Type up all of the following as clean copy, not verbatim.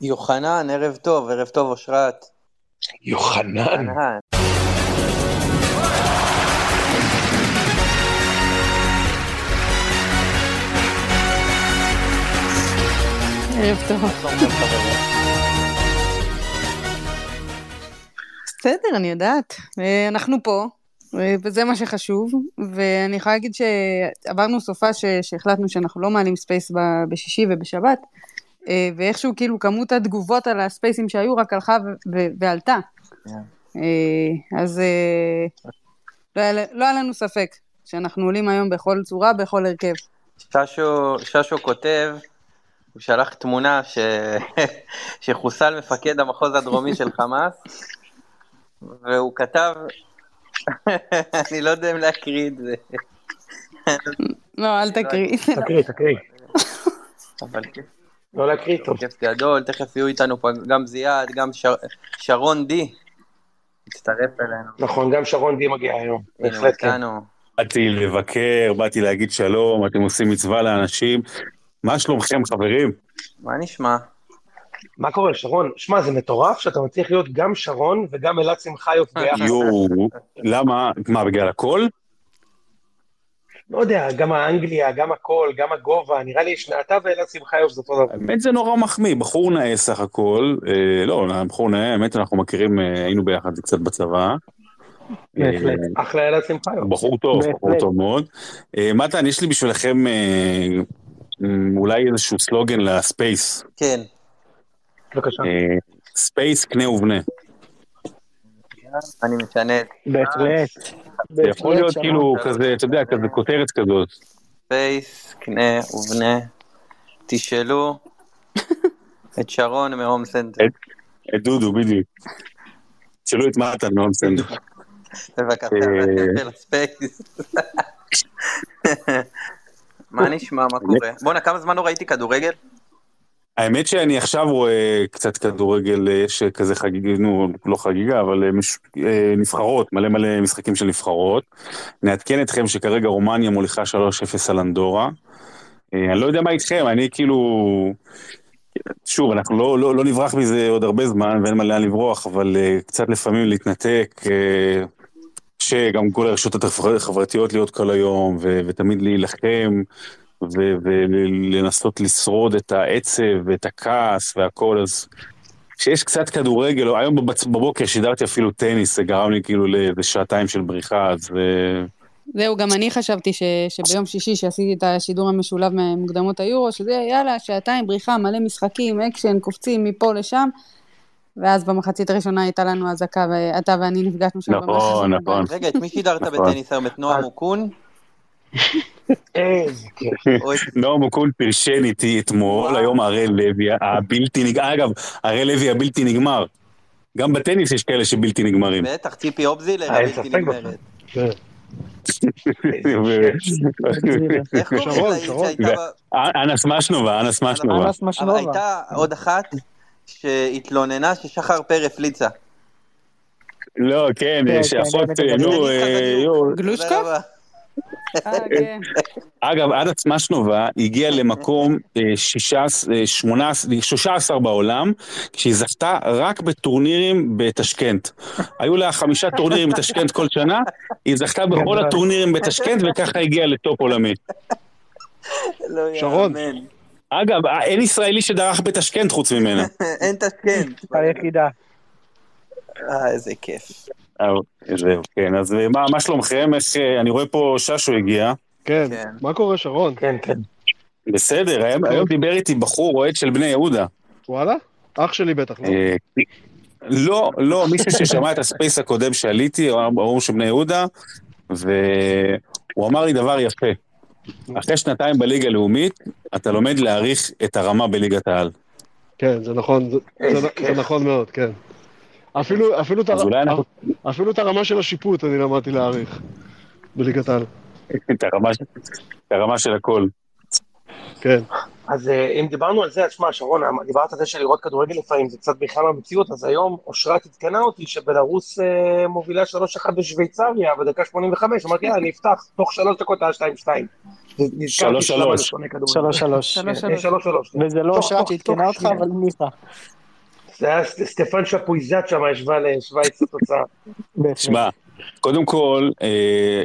יוחנן, ערב טוב אושרת. יוחנן. ערב טוב. בסדר, אני יודעת. אנחנו פה, וזה מה שחשוב, ואני יכולה להגיד שעברנו סופה שהחלטנו שאנחנו לא מעלים ספייס בשישי ובשבת, ואיכשהו כאילו כמות התגובות על הספייסים שהיו רק הלכה ועלתה. אז לא היה לנו ספק שאנחנו עולים היום בכל צורה, בכל הרכב. ששו כותב, הוא שלח תמונה שחוסל מפקד המחוז הדרומי של חמאס, והוא כתב, אני לא יודע אם להקריא את זה. לא, אל תקריא. תקריא. אבל כיף. לא להקריא טוב. כיף גדול, תכף יהיו איתנו פה גם זיעד, גם שרון די. מצטרף אלינו. נכון, גם שרון די מגיע היום. בהחלט כן. באתי לבקר, באתי להגיד שלום, אתם עושים מצווה לאנשים. מה שלומכם חברים? מה נשמע? מה קורה שרון? שמע, זה מטורף שאתה מצליח להיות גם שרון וגם אלעד שמחיוף ביחד. יואו, למה? מה, בגלל הכל? לא יודע, גם האנגליה, גם הכל, גם הגובה, נראה לי שנעתה ואלעד שמחיוף זאת עוד דבר. האמת זה נורא מחמיא, בחור נאה סך הכל, לא, בחור נאה, האמת אנחנו מכירים, היינו ביחד קצת בצבא. בהחלט, אחלה אלעד שמחיוף. בחור טוב, בחור טוב מאוד. מתן, יש לי בשבילכם אולי איזשהו סלוגן לספייס. כן. בבקשה. ספייס קנה ובנה. אני משנה. בהחלט. זה יכול להיות כאילו כזה, אתה יודע, כזה כותרת כזאת. ספייס קנה ובנה. תשאלו את שרון מרום סנטר. את דודו, בדיוק. תשאלו את מתן מרום סנטר. בבקשה, של ספייס. מה נשמע, מה קורה? בואו, כמה זמן לא ראיתי כדורגל? האמת שאני עכשיו רואה קצת כדורגל, יש כזה חגיגה, לא חגיגה, אבל נבחרות, מלא מלא משחקים של נבחרות. נעדכן אתכם שכרגע רומניה מוליכה 3-0 על אנדורה. אני לא יודע מה איתכם, אני כאילו, שוב, אנחנו לא נברח מזה עוד הרבה זמן, ואין מה לאן לברוח, אבל קצת לפעמים להתנתק, שגם כל הרשתות החברתיות להיות כל היום, ותמיד להילחם, ולנסות לשרוד את העצב ואת הכעס והכל, אז שיש קצת כדורגל, או היום בבוקר שידרתי אפילו טניס, זה גרם לי כאילו לשעתיים של בריחה, אז זהו, גם אני חשבתי שביום שישי שעשיתי את השידור המשולב ממוקדמות היורו, שזה יאללה, שעתיים בריחה, מלא משחקים, אקשן, קופצים מפה לשם, ואז במחצית הראשונה הייתה לנו הזקה, ואתה ואני נפגשנו שם. נכון, נכון. רגע, את מי שידרת בטניס היום? את נועה מוקון? איזה כיף. נועה מוקון פרשן איתי אתמול, היום הרי לוי הבלתי נגמר, אגב, הרי לוי הבלתי נגמר. גם בטניס יש כאלה שבלתי נגמרים. בטח, ציפי אובזילר הבלתי נגמרת. אנס משנובה. אבל הייתה עוד אחת שהתלוננה ששחר פרף ליצה. לא, כן, שאחות, גלושקה? אגב, עד עצמה שנובה הגיעה למקום 16 בעולם, כשהיא זכתה רק בטורנירים בתשקנט. היו לה 5 טורנירים בתשקנט כל שנה, היא זכתה בכל הטורנירים בתשקנט, וככה הגיעה לטופ עולמי. שרון. אגב, אין ישראלי שדרך בתשקנט חוץ ממנה. אין תשקנט. היחידה. איזה כיף. זהו, כן, אז מה שלומכם? אני רואה פה ששו הגיע. כן, מה קורה שרון? כן. בסדר, היום דיבר איתי בחור רועד של בני יהודה. וואלה? אח שלי בטח לא. לא, מישהו ששמע את הספייס הקודם שעליתי, ברור שבני יהודה, והוא אמר לי דבר יפה. אחרי 2 בליגה הלאומית, אתה לומד להעריך את הרמה בליגת העל. כן, זה נכון, זה נכון מאוד, כן. אפילו את הרמה של השיפוט אני למדתי להעריך בליגת העל. את הרמה של הכל. כן. אז אם דיברנו על זה, תשמע, שרון, דיברת על זה של לראות כדורגל לפעמים, זה קצת בכלל המציאות, אז היום אושרת התקנה אותי שבלרוס מובילה 3-1 בשוויצריה, בדקה 85, אמרתי, אני אפתח, תוך 3 דקות, 2-2. 3-3. וזה לא אושרת התקנה אותך, אבל ניסה. זה היה סטפן שפויזת שם, השווה לשוויץ התוצאה. תשמע, קודם כל...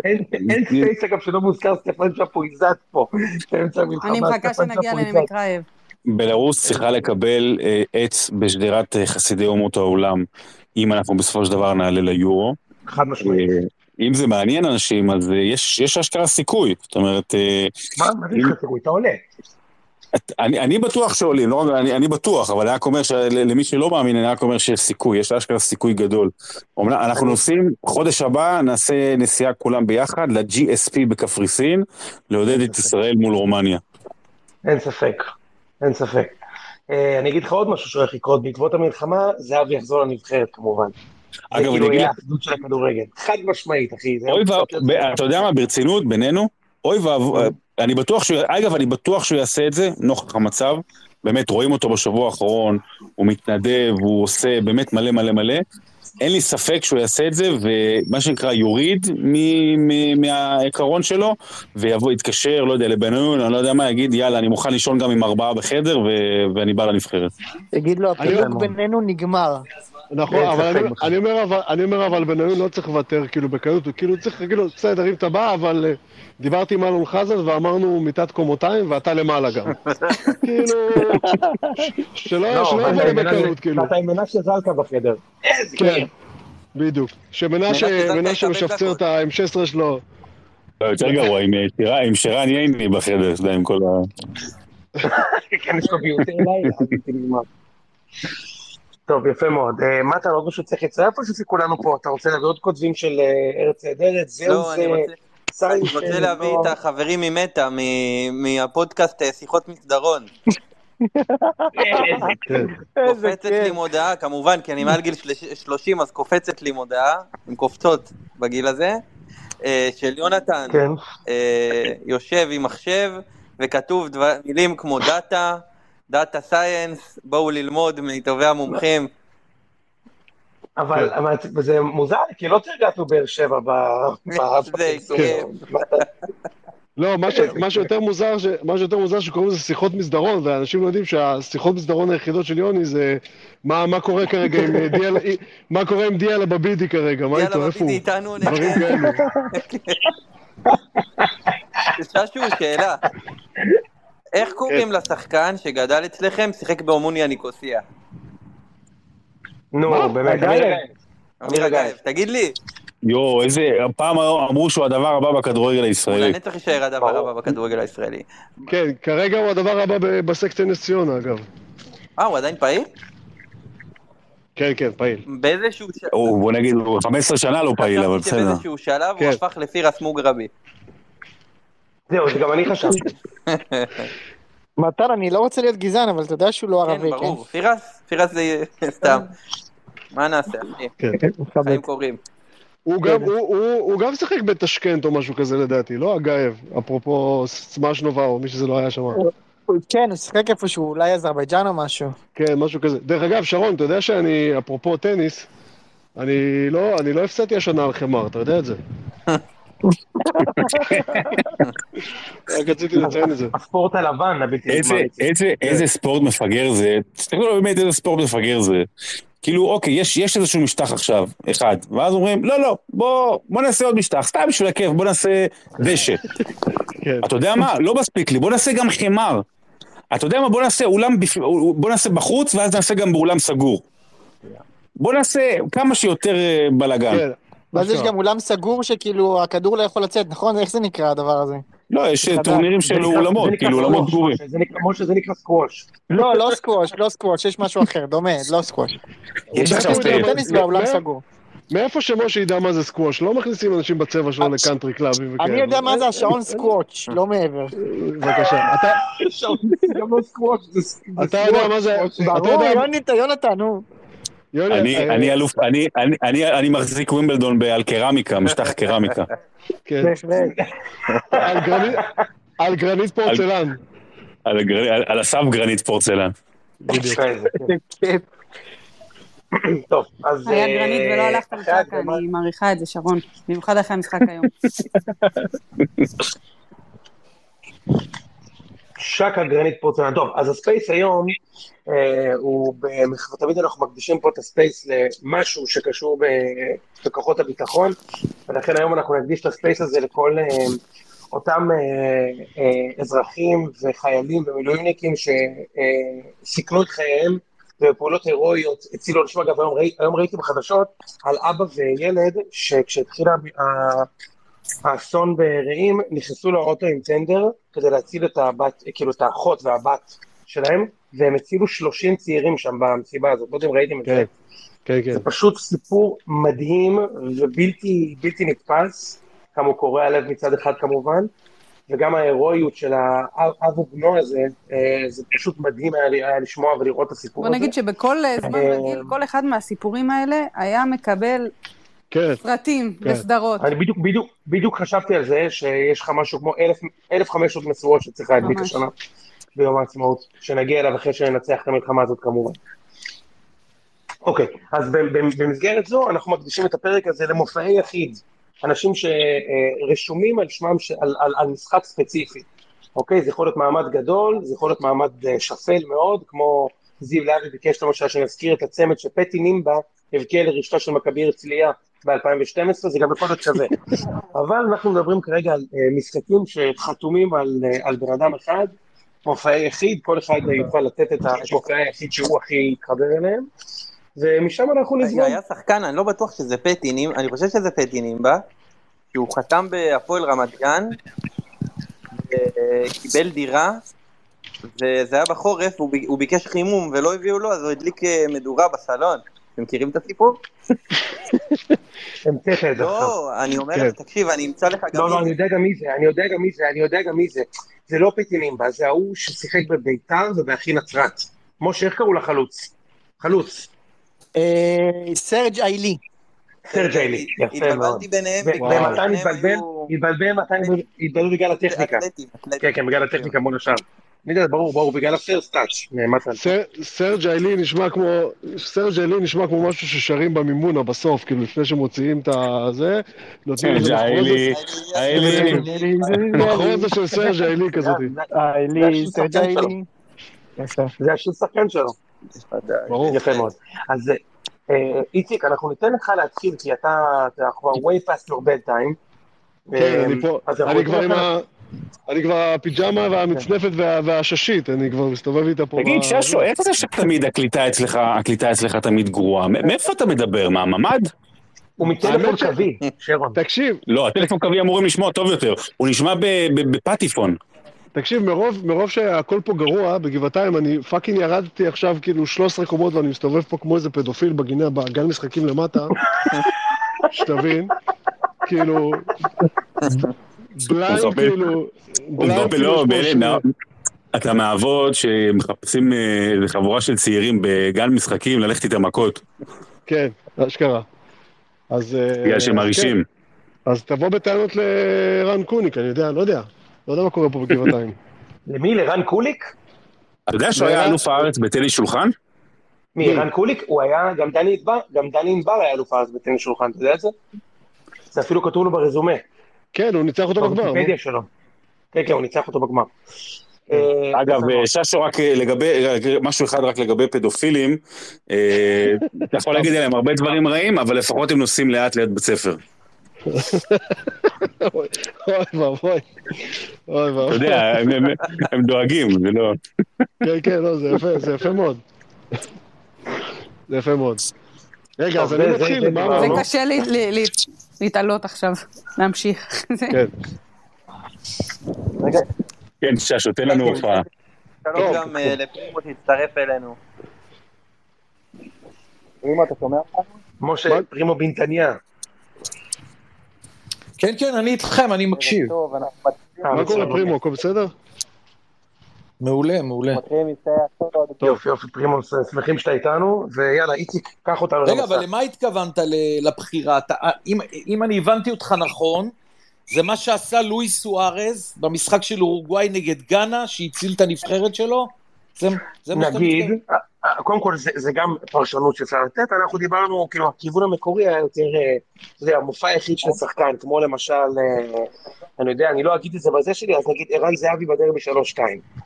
אין ספייס אגב שלא מוזכר סטפן שפויזת פה. אני מחכה שנגיע למקראב. בלרוס צריכה לקבל עץ בשדרת חסידי אומות העולם, אם אנחנו בסופו של דבר נעלה ליורו. חד משמעית. אם זה מעניין אנשים, אז יש השקעה סיכוי. זאת אומרת... מה זה לך סיכוי? אתה עולה. אני בטוח שעולים, לא, אני בטוח, אבל רק אומר, למי שלא מאמין, אני רק אומר שיש סיכוי, יש אשכרה סיכוי גדול. אנחנו נוסעים, חודש הבא נעשה נסיעה כולם ביחד, ל-GSP בקפריסין, לעודד את ישראל מול רומניה. אין ספק, אין ספק. אני אגיד לך עוד משהו שרח יקרות, בעקבות המלחמה, זהב יחזור לנבחרת כמובן. אגב, זה כאילו ההחדות של הכדורגל, חד משמעית, אחי. אתה יודע מה, ברצינות, בינינו, אוי ואבוי, אני בטוח שהוא יעשה את זה, נוכח המצב, באמת רואים אותו בשבוע האחרון, הוא מתנדב, הוא עושה באמת מלא מלא מלא, אין לי ספק שהוא יעשה את זה, ומה שנקרא יוריד מהעיקרון שלו, ויבוא, יתקשר, לא יודע, לבנון, אני לא יודע מה, יגיד, יאללה, אני מוכן לישון גם עם 4 בחדר, ואני בא לנבחרת. יגיד לו, הפילוג בינינו נגמר. נכון, אבל אני אומר, בניון לא צריך לוותר, כאילו, בקלות, כאילו, צריך, כאילו, בסדר, אם אתה בא, אבל דיברתי עם אלון חזן ואמרנו מיטת קומותיים, ואתה למעלה גם. כאילו, שלא יש לא עברה בקלות, כאילו. אתה עם מנשה זלקה בחדר. איזה כאילו. בדיוק. שמנשה משפצר את ה-M16 שלו. לא, יותר גרוע, עם שרן ייני בחדר, זה עם כל ה... כן, יש לו ביותר לילה, אז תלמד. טוב, יפה מאוד. מה אתה עוד משהו צריך לצלב או שכולנו פה? אתה רוצה להביא עוד כותבים של ארץ נהדרת? זהו זה... אני רוצה להביא את החברים ממטה, מהפודקאסט שיחות מסדרון. קופצת לי מודעה, כמובן, כי אני מעל גיל 30, אז קופצת לי מודעה, עם קופצות בגיל הזה, של יונתן, יושב עם מחשב, וכתוב מילים כמו דאטה, דאטה סייאנס, בואו ללמוד מטובי המומחים. אבל זה מוזר, כי לא תרגעתנו באר שבע בפרסום. לא, מה שיותר מוזר שקוראים לזה שיחות מסדרון, ואנשים לא יודעים שהשיחות מסדרון היחידות של יוני זה מה קורה כרגע עם דיאלה בבידי כרגע, מה איתו, איפה הוא? דיאלה בבידי איתנו. ששו, שאלה. איך קוראים לשחקן שגדל אצלכם, שיחק באומוניה ניקוסיה? נו, באמת, אמיר הגייב, תגיד לי. יו, איזה, פעם אמרו שהוא הדבר הבא בכדורגל הישראלי. אולי נצטרך להישאר הדבר הבא בכדורגל הישראלי. כן, כרגע הוא הדבר הבא בסקטי נס ציונה, אגב. הוא עדיין פעיל? כן, פעיל. באיזשהו שלב... בוא נגיד, 15 שנה לא פעיל, אבל בסדר. באיזשהו שלב הוא הפך לפירס מוגרבי. זהו, זה גם אני חשבתי. מתן, אני לא רוצה להיות גזען, אבל אתה יודע שהוא לא ערבי, כן? כן, ברור, פירס זה סתם. מה נעשה? חיים קוראים. הוא גם שחק בתשכנת או משהו כזה לדעתי, לא הגייב, אפרופו סמאש נובה או מי שזה לא היה שם. כן, הוא שחק איפשהו, אולי אזרבייג'אן או משהו. כן, משהו כזה. דרך אגב, שרון, אתה יודע שאני, אפרופו טניס, אני לא הפסעתי השנה על חמר, אתה יודע את זה? הספורט הלבן איזה ספורט מפגר זה, תסתכלו באמת איזה ספורט מפגר זה, כאילו אוקיי יש איזשהו משטח עכשיו אחד, ואז אומרים לא, בוא נעשה עוד משטח, סתם בשביל הכיף בוא נעשה דשא, אתה יודע מה, לא מספיק לי, בוא נעשה גם חמר, אתה יודע מה, בוא נעשה בחוץ ואז נעשה גם באולם סגור, בוא נעשה כמה שיותר בלגן. ואז יש גם אולם סגור שכאילו הכדור לא יכול לצאת, נכון? איך זה נקרא הדבר הזה? לא, יש טורנירים של אולמות, כאילו אולמות סגורים. כמו שזה נקרא סקווש. לא סקווש, יש משהו אחר, דומה, לא סקווש. יש עכשיו טניס באולם סגור. מאיפה שמשה ידע מה זה סקווש? לא מכניסים אנשים בצבע שלו לקאנטרי קלאבים וכאלה. אני יודע מה זה השעון סקווש, לא מעבר. בבקשה, אתה... גם לא סקווש, זה סקווש. אתה יודע מה זה... ברור, יונתן, נו. אני מחזיק ווימבלדון על קרמיקה, משטח קרמיקה. על גרנית פורצלן. על הסף גרנית פורצלן. טוב, אז... היה גרנית ולא הלכת למשחק, אני מעריכה את זה, שרון. במיוחד אחרי המשחק היום. שקה גרנית פורצלן. טוב, אז הספייס היום, תמיד אנחנו מקדישים פה את הספייס למשהו שקשור בכוחות הביטחון, ולכן היום אנחנו נקדיש את הספייס הזה לכל אותם אזרחים וחיילים ומילואימניקים שסיכנו את חייהם בפעולות הירואיות, הצילו לשמה. אגב, היום ראיתי בחדשות על אבא וילד שכשהתחילה האסון ברעים, נכנסו לאוטו עם טנדר כדי להציל את הבת, כאילו את האחות והבת שלהם, והם הצילו 30 צעירים שם במסיבה הזאת, לא יודעים, ראיתם את זה. כן, כן. זה פשוט סיפור מדהים ובלתי נתפס, כמו קורא הלב מצד אחד כמובן, וגם ההירואיות של האב ובנו הזה, זה פשוט מדהים היה לשמוע ולראות את הסיפור הזה. בוא נגיד שבכל זמן רגיל, כל אחד מהסיפורים האלה היה מקבל סרטים וסדרות. אני בדיוק חשבתי על זה, שיש לך משהו כמו 1,500 מסורות שצריך להדביק השנה, ביום העצמאות, שנגיע אליו אחרי שננצח את המלחמה הזאת כמובן. אוקיי, אז במסגרת זו, אנחנו מקדישים את הפרק הזה למופעי יחיד, אנשים שרשומים על שמם, על משחק ספציפי, אוקיי? זה יכול להיות מעמד גדול, זה יכול להיות מעמד שפל מאוד, כמו זיו לאבי ביקש למשל שנזכיר את הצמד שפטי נימבה הבקיע לרשתה של מכבי הרצליה ב-2012, זה גם יכול להיות שווה. אבל אנחנו מדברים כרגע על משחקים שחתומים על בן אדם אחד, מופעי יחיד, כל אחד יוכל לתת את המופעי היחיד שהוא הכי התחבר אליהם, ומשם אנחנו נזמין. היה שחקן, אני לא בטוח שזה פטי נימבה, אני חושב שזה פטי נימבה, כי הוא חתם בהפועל רמת גן, קיבל דירה, וזה היה בחורף, הוא ביקש חימום ולא הביאו לו, אז הוא הדליק מדורה בסלון. אתם מכירים את הסיפור? לא, אני אומר, תקשיב, אני אמצא לך גם... לא, אני יודע גם מי זה, זה לא פטי נימבה, זה ההוא ששיחק בביתר ובאחי נצרת. משה, איך קראו לחלוץ? חלוץ. סרג' איילי. סרג' איילי, יפה מאוד. ומתן התבלבל בגלל הטכניקה. כן, בגלל הטכניקה מול השאר. ברור, בגלל הפרסטאץ'. סרג' איילי נשמע כמו, משהו ששרים במימונה בסוף, כאילו לפני שמוציאים את זה, נותנים איזה מחרוזה של סרג' איילי כזאת. סרג' איילי. זה השיר שחקן שלו. יפה מאוד. אז איציק, אנחנו ניתן לך להתחיל, כי אתה כבר way past your bedtime. כן, אני כבר הפיג'מה והמצנפת והששית, אני כבר מסתובב איתה פה. תגיד, ששו, איך זה שתמיד הקליטה אצלך תמיד גרועה? מאיפה אתה מדבר? מהממד? הוא מטלפון קווי, שרון. תקשיב. לא, הטלפון קווי אמורים לשמוע טוב יותר. הוא נשמע בפטיפון. תקשיב, מרוב שהכל פה גרוע, בגבעתיים, אני פאקינג ירדתי עכשיו כאילו 13 קומות, ואני מסתובב פה כמו איזה פדופיל בגינה, בגן משחקים למטה, שתבין, כאילו, בליין, כאילו, אתה מעבוד שמחפשים לחבורה של צעירים בגן משחקים, ללכת איתם מכות. כן, אשכרה. בגלל שמרישים. אז תבוא בטענות לרן קוניק, אני יודע, לא יודע מה קורה פה בגבעתיים. למי? לרן קוליק? אתה יודע שהוא היה אלוף הארץ בטניס שולחן? מי? רן קוליק? הוא היה, גם דני ענבר היה אלוף הארץ בטניס שולחן, אתה יודע את זה? זה אפילו כתוב לו ברזומה. כן, הוא ניצח אותו בגמר. בוויקיפדיה שלו. כן, הוא ניצח אותו בגמר. אגב, ששו, רק לגבי, משהו אחד רק לגבי פדופילים, אתה יכול להגיד עליהם הרבה דברים רעים, אבל לפחות הם נוסעים לאט ליד בית ספר. אוי, אתה יודע, הם דואגים, זה לא... כן, לא, זה יפה מאוד. רגע, אז אני מתחיל, מה? זה קשה להתעלות עכשיו, להמשיך. כן. כן, ששו, תן לנו הופעה. שלום גם לפרימות להצטרף אלינו. פרימו, אתה שומע אותנו? משה, פרימו בנתניה. כן, כן, אני איתכם, אני מקשיב. מה קורה פרימו, הכל בסדר? מעולה, מעולה. יופי, יופי, פרימו, שמחים שאתה איתנו, ויאללה, איציק, קח אותנו. רגע, אבל למה התכוונת לבחירה? אם אני הבנתי אותך נכון, זה מה שעשה לואי סוארז במשחק של אורוגוואי נגד גאנה, שהציל את הנבחרת שלו. זה נגיד, קודם כל זה גם פרשנות שצריך לתת, אנחנו דיברנו, כאילו, הכיוון המקורי היה יותר, אתה יודע, המופע היחיד של שחקן, כמו למשל, אני יודע, אני לא אגיד את זה בזה שלי, אז נגיד, ערן זהבי בדרבי 3-2,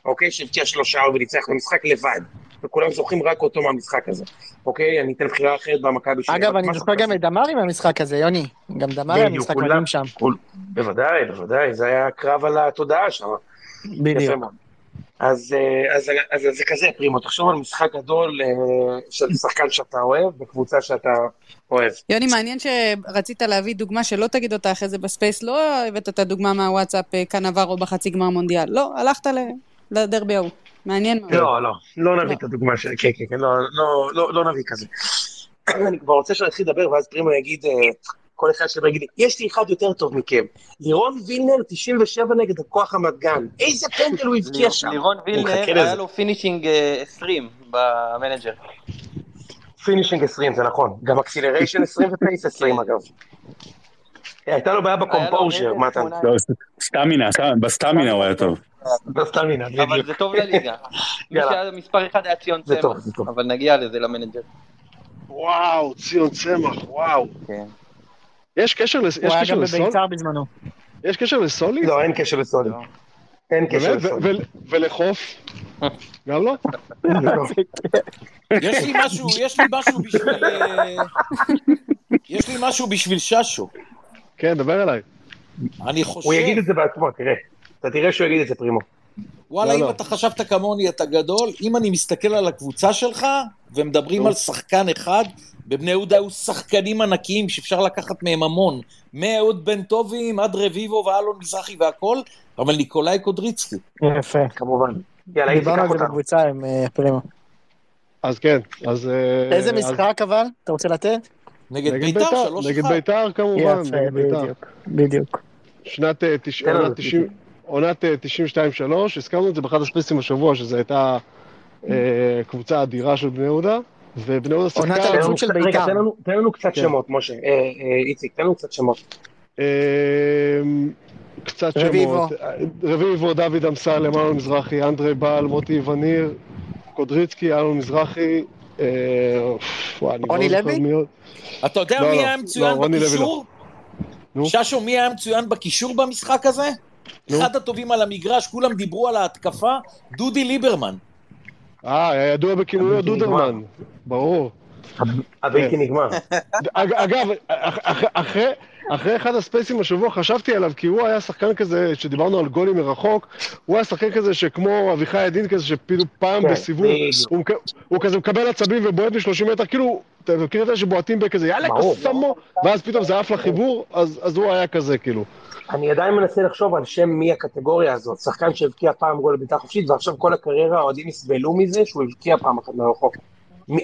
אוקיי? שהבקיע 3 וניצח במשחק לבד, וכולם זוכים רק אותו מהמשחק הזה, אוקיי? אני אתן בחירה אחרת במכבי שלי. אגב, אני זוכר גם את דמרי מהמשחק הזה, יוני, גם דמרי המשחק מדהים שם. בוודאי, בוודאי, זה היה קרב על התודעה שם. בדיוק. אז זה כזה פרימו, תחשוב על משחק גדול של שחקן שאתה אוהב, בקבוצה שאתה אוהב. יוני, מעניין שרצית להביא דוגמה שלא תגיד אותה אחרי זה בספייס, לא הבאת את הדוגמה מהוואטסאפ קנברו בחצי גמר מונדיאל, לא, הלכת לדרבי ההוא, מעניין מאוד. לא, לא, לא נביא את הדוגמה של, כן, לא נביא כזה. אני כבר רוצה שנתחיל לדבר, ואז פרימו יגיד, כל אחד שלא יגיד, יש לי אחד יותר טוב מכם. לירון וילנר, 97 נגד הכוח המדגן. איזה פנדל הוא הבקיע שם. לירון וילנר, היה לו פינישינג 20 במנג'ר. פינישינג 20, זה נכון. גם אקסילריישן 20 ופייס 20, אגב. הייתה לו בעיה בקומפוז'ר, מה אתה? סטמינה, בסטמינה הוא היה טוב. בסטמינה, בדיוק. אבל זה טוב לליגה. מספר אחד היה ציון צמח, אבל נגיע לזה למנג'ר. וואו, ציון צמח, וואו. כן. יש קשר לסולי? הוא היה גם בביצר בזמנו. יש קשר לסולי? לא, אין קשר לסולי. אין קשר לסולי. ולחוף? גם לא? יש לי משהו בשביל ששו. כן, דבר אליי. אני חושב... הוא יגיד את זה בעצמו, תראה. אתה תראה שהוא יגיד את זה פרימו. וואלה, אם אתה חשבת כמוני, אתה גדול, אם אני מסתכל על הקבוצה שלך, ומדברים על שחקן אחד, בבני יהודה היו שחקנים ענקיים שאפשר לקחת מהם המון, מאהוד בן טובים עד רביבו ואלון מזרחי והכל, אבל ניקולאי קודריצקי. יפה, כמובן. יאללה, דיברנו על זה בקבוצה עם פרימו. אז כן, אז... איזה משחק אבל? אתה רוצה לתת? נגד ביתר, 3-1. נגד ביתר, כמובן. יפה, בדיוק. שנת 90... עונת 92-3, הסכמנו את זה באחד הספייסים השבוע, שזו הייתה קבוצה אדירה של בני יהודה, ובני יהודה ספקה... עונת הלפות של בית"ר. תן לנו קצת שמות, משה. איציק, תן לנו קצת שמות. קצת שמות. רביבו, דוד אמסלם, אלון מזרחי, אנדרי בל, מוטי וניר, קודריצקי, אלון מזרחי, רוני לוי? אתה יודע מי היה מצוין בקישור? ששו, מי היה מצוין בקישור במשחק הזה? אחד הטובים על המגרש, כולם דיברו על ההתקפה, דודי ליברמן. ידוע בכינויו דודרמן, ברור. הבלתי נגמר. אגב, אחרי אחד הספייסים השבוע חשבתי עליו, כי הוא היה שחקן כזה, שדיברנו על גולים מרחוק, הוא היה שחקן כזה שכמו אביחי עדין כזה, שפעילו פעם בסיבוב, הוא כזה מקבל עצבים ובועט מ-30 מטר, כאילו, אתה מכיר את זה שבועטים בכזה, יאללה קסמו, ואז פתאום זה עף לחיבור, אז הוא היה כזה, כאילו. אני עדיין מנסה לחשוב על שם מי הקטגוריה הזאת, שחקן שהבקיע פעם גול בביתה חופשית, ועכשיו כל הקריירה העודים יסבלו מזה, שהוא הבקיע פעם אחת מרחוק.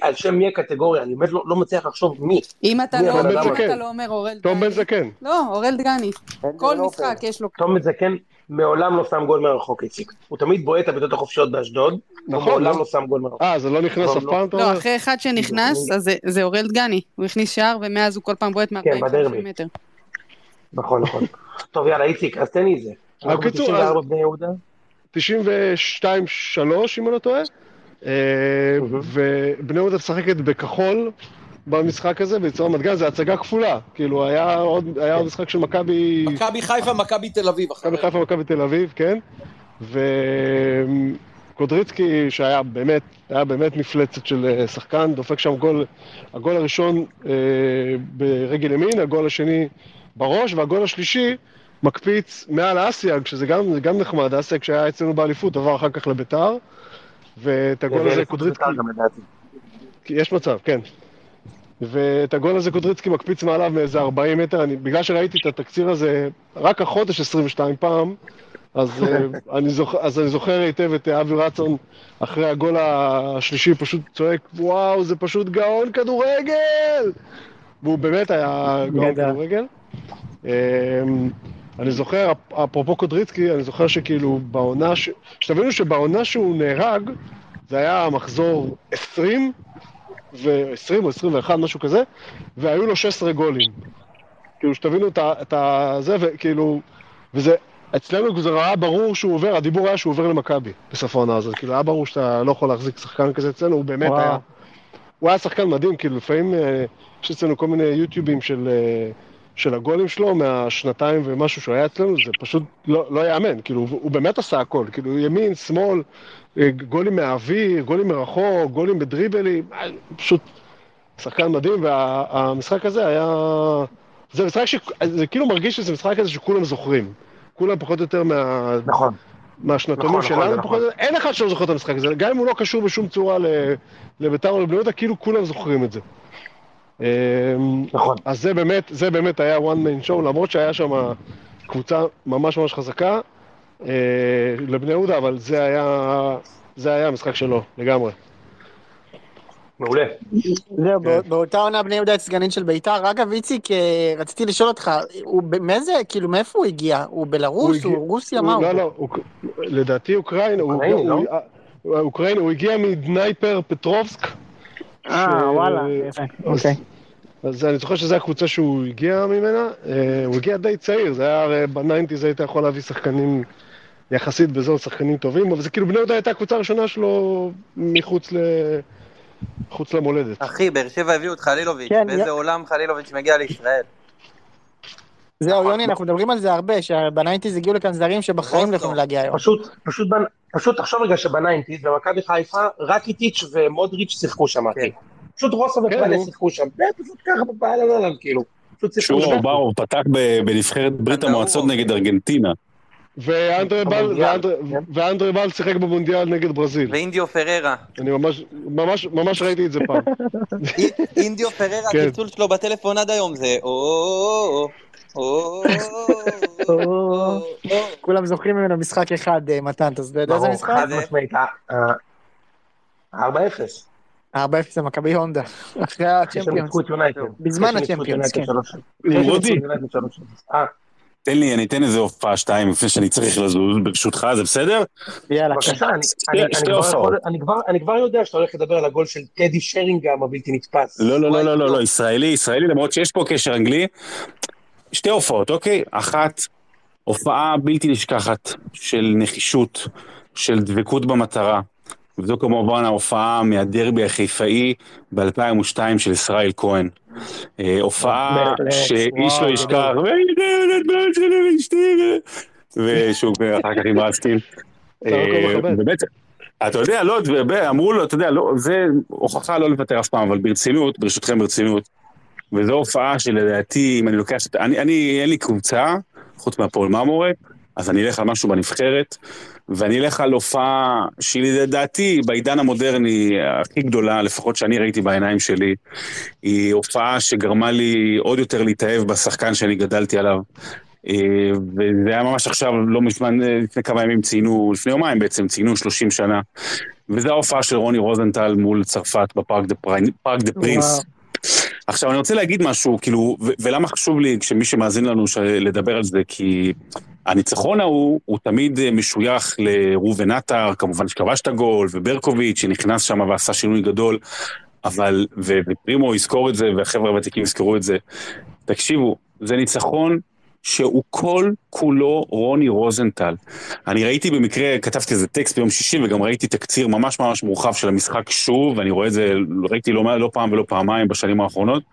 על שם מי הקטגוריה, אני באמת לא מצליח לחשוב מי. אם אתה לא אומר אורל דגני. תום בן זקן. לא, אורל דגני. כל משחק יש לו... תום בן זקן מעולם לא שם גול מרחוק, איציק. הוא תמיד בועט הביתות החופשיות באשדוד, ומעולם לא שם גול מרחוק. זה לא נכנס אף פעם? לא, אחרי אחד שנכנס, אז זה אורל דגני. הוא הכניס שער, ומאז הוא כל פעם בועט מ-40 מטר. נכון. טוב, יאללה, איציק, אז תן לי את זה. בקיצור, אז 92-3, אם אני לא טועה, ובני יהודה משחקת בכחול במשחק הזה, ביצור מדגן, זה הצגה כפולה, כאילו, היה עוד משחק של מכבי... מכבי חיפה, מכבי תל אביב. מכבי חיפה, מכבי תל אביב, כן, וקודריצקי, שהיה באמת מפלצת של שחקן, דופק שם גול, הגול הראשון ברגל ימין, הגול השני... בראש, והגול השלישי מקפיץ מעל אסיאג, שזה גם נחמד, אסיאג שהיה אצלנו באליפות, עבר אחר כך לביתר, ואת הגול הזה קודריצקי... יש מצב, כן. ואת הגול הזה קודריצקי מקפיץ מעליו מאיזה 40 מטר, בגלל שראיתי את התקציר הזה רק החודש 22 פעם, אז אני זוכר היטב את אבי רצון אחרי הגול השלישי פשוט צועק, וואו, זה פשוט גאון כדורגל! והוא באמת היה גאון כדורגל. אני זוכר, אפרופו קודריצקי, אני זוכר שכאילו בעונה, שתבינו שבעונה שהוא נהרג, זה היה מחזור 20 או 21, משהו כזה, והיו לו 16 גולים. כאילו שתבינו את זה, וכאילו, וזה, אצלנו זה היה ברור שהוא עובר, הדיבור היה שהוא עובר למכבי, בסוף העונה הזאת, כאילו היה ברור שאתה לא יכול להחזיק שחקן כזה אצלנו, הוא באמת היה, הוא היה שחקן מדהים, כאילו לפעמים יש אצלנו כל מיני יוטיובים של הגולים שלו, מהשנתיים ומשהו שהוא היה אצלנו, זה פשוט לא יאמן, כאילו הוא באמת עשה הכל, כאילו ימין, שמאל, גולים מהאוויר, גולים מרחוק, גולים בדריבלים, פשוט שחקן מדהים, והמשחק הזה היה, זה משחק שזה כאילו מרגיש שזה משחק הזה שכולם זוכרים, כולם פחות או יותר מהשנתונים שלנו, אין אחד שלא זוכר את המשחק הזה, גם אם הוא לא קשור בשום צורה לביתר או לבני יהודה, כאילו כולם זוכרים את זה. אז זה באמת היה one man show, למרות שהיה שם קבוצה ממש ממש חזקה לבני יהודה, אבל זה היה המשחק שלו לגמרי. מעולה. באותה עונה בני יהודה הצגנין של ביתר. אגב, איציק, רציתי לשאול אותך, מאיפה הוא הגיע? הוא בלרוס? הוא רוסיה? מה הוא? לא, לא, לדעתי אוקראינה. אוקראינה, הוא הגיע מדנייפר פטרובסק. וואלה, אוקיי. אז אני זוכר שזו הקבוצה שהוא הגיע ממנה, הוא הגיע די צעיר, זה היה בניינטיז, היית יכול להביא שחקנים יחסית בזאת, שחקנים טובים, אבל זה כאילו בני יהודה הייתה הקבוצה הראשונה שלו מחוץ למולדת. אחי, באר שבע הביאו את חלילוביץ', באיזה עולם חלילוביץ' מגיע לישראל. זהו, יוני, אנחנו מדברים על זה הרבה, שבניינטיז הגיעו לכאן זרים שבחיים לכם להגיע היום. פשוט תחשוב רגע שבניינטיז, במכבי חיפה, רק איטיץ' ומודריץ' שיחקו שם, אחי. פשוט רוסה ופאנה שיחקו שם, פשוט ככה בבעלנלן, כאילו. שור ברוב פתק בנבחרת ברית המועצות נגד ארגנטינה. ואנדרי בל שיחק במונדיאל נגד ברזיל. ואינדיו פררה. אני ממש ראיתי את זה פעם. אינדיו פררה, הקיצול שלו בטלפון עד היום זה, כולם זוכרים ממנו משחק אחד, מתן, אתה יודע איזה משחק? חד משמעית, 4-0. 4-0 למכבי הונדה, אחרי הצ'מפיונס. בזמן הצ'מפיונס, כן. רודי, תן לי, אני אתן איזה הופעה 2 לפני שאני צריך לזוז ברשותך, זה בסדר? יאללה, בבקשה, אני כבר יודע שאתה הולך לדבר על הגול של טדי שרינגהאם הבלתי נתפס. לא, ישראלי, למרות שיש פה קשר אנגלי, 2 הופעות, אוקיי? 1, הופעה בלתי נשכחת של נחישות, של דבקות במטרה, וזו כמובן ההופעה מהדרבי החיפאי ב-2002 של ישראל כהן. הופעה שאיש לא ישכח, ושהוא אחר כך עם רצקים. אתה יודע, לא, אמרו לו, אתה יודע, זה הוכחה לא לוותר אף פעם, אבל ברצינות, ברשותכם ברצינות, וזו הופעה שלדעתי, אם אני לוקח, אין לי קבוצה, חוץ מהפועל מאמורק, אז אני אלך על משהו בנבחרת, ואני אלך על הופעה שהיא לדעתי בעידן המודרני הכי גדולה, לפחות שאני ראיתי בעיניים שלי, היא הופעה שגרמה לי עוד יותר להתאהב בשחקן שאני גדלתי עליו, וזה היה ממש עכשיו, לא מזמן, לפני כמה ימים ציינו, לפני יומיים בעצם, ציינו 30 שנה, וזו ההופעה של רוני רוזנטל מול צרפת בפארק דה פרינס. עכשיו אני רוצה להגיד משהו, כאילו, ולמה חשוב לי כשמי שמאזין לנו לדבר על זה, כי הניצחון ההוא, הוא תמיד משוייך לרובן עטר, כמובן שכבש את הגול, וברקוביץ' שנכנס שם ועשה שינוי גדול, אבל, ופרימו יזכור את זה, והחבר'ה הוותיקים יזכרו את זה. תקשיבו, זה ניצחון שהוא כל כולו רוני רוזנטל. אני ראיתי במקרה, כתבתי איזה טקסט ביום שישי, וגם ראיתי תקציר ממש ממש מורחב של המשחק שוב, ואני רואה את זה, ראיתי לא פעם ולא פעמיים בשנים האחרונות,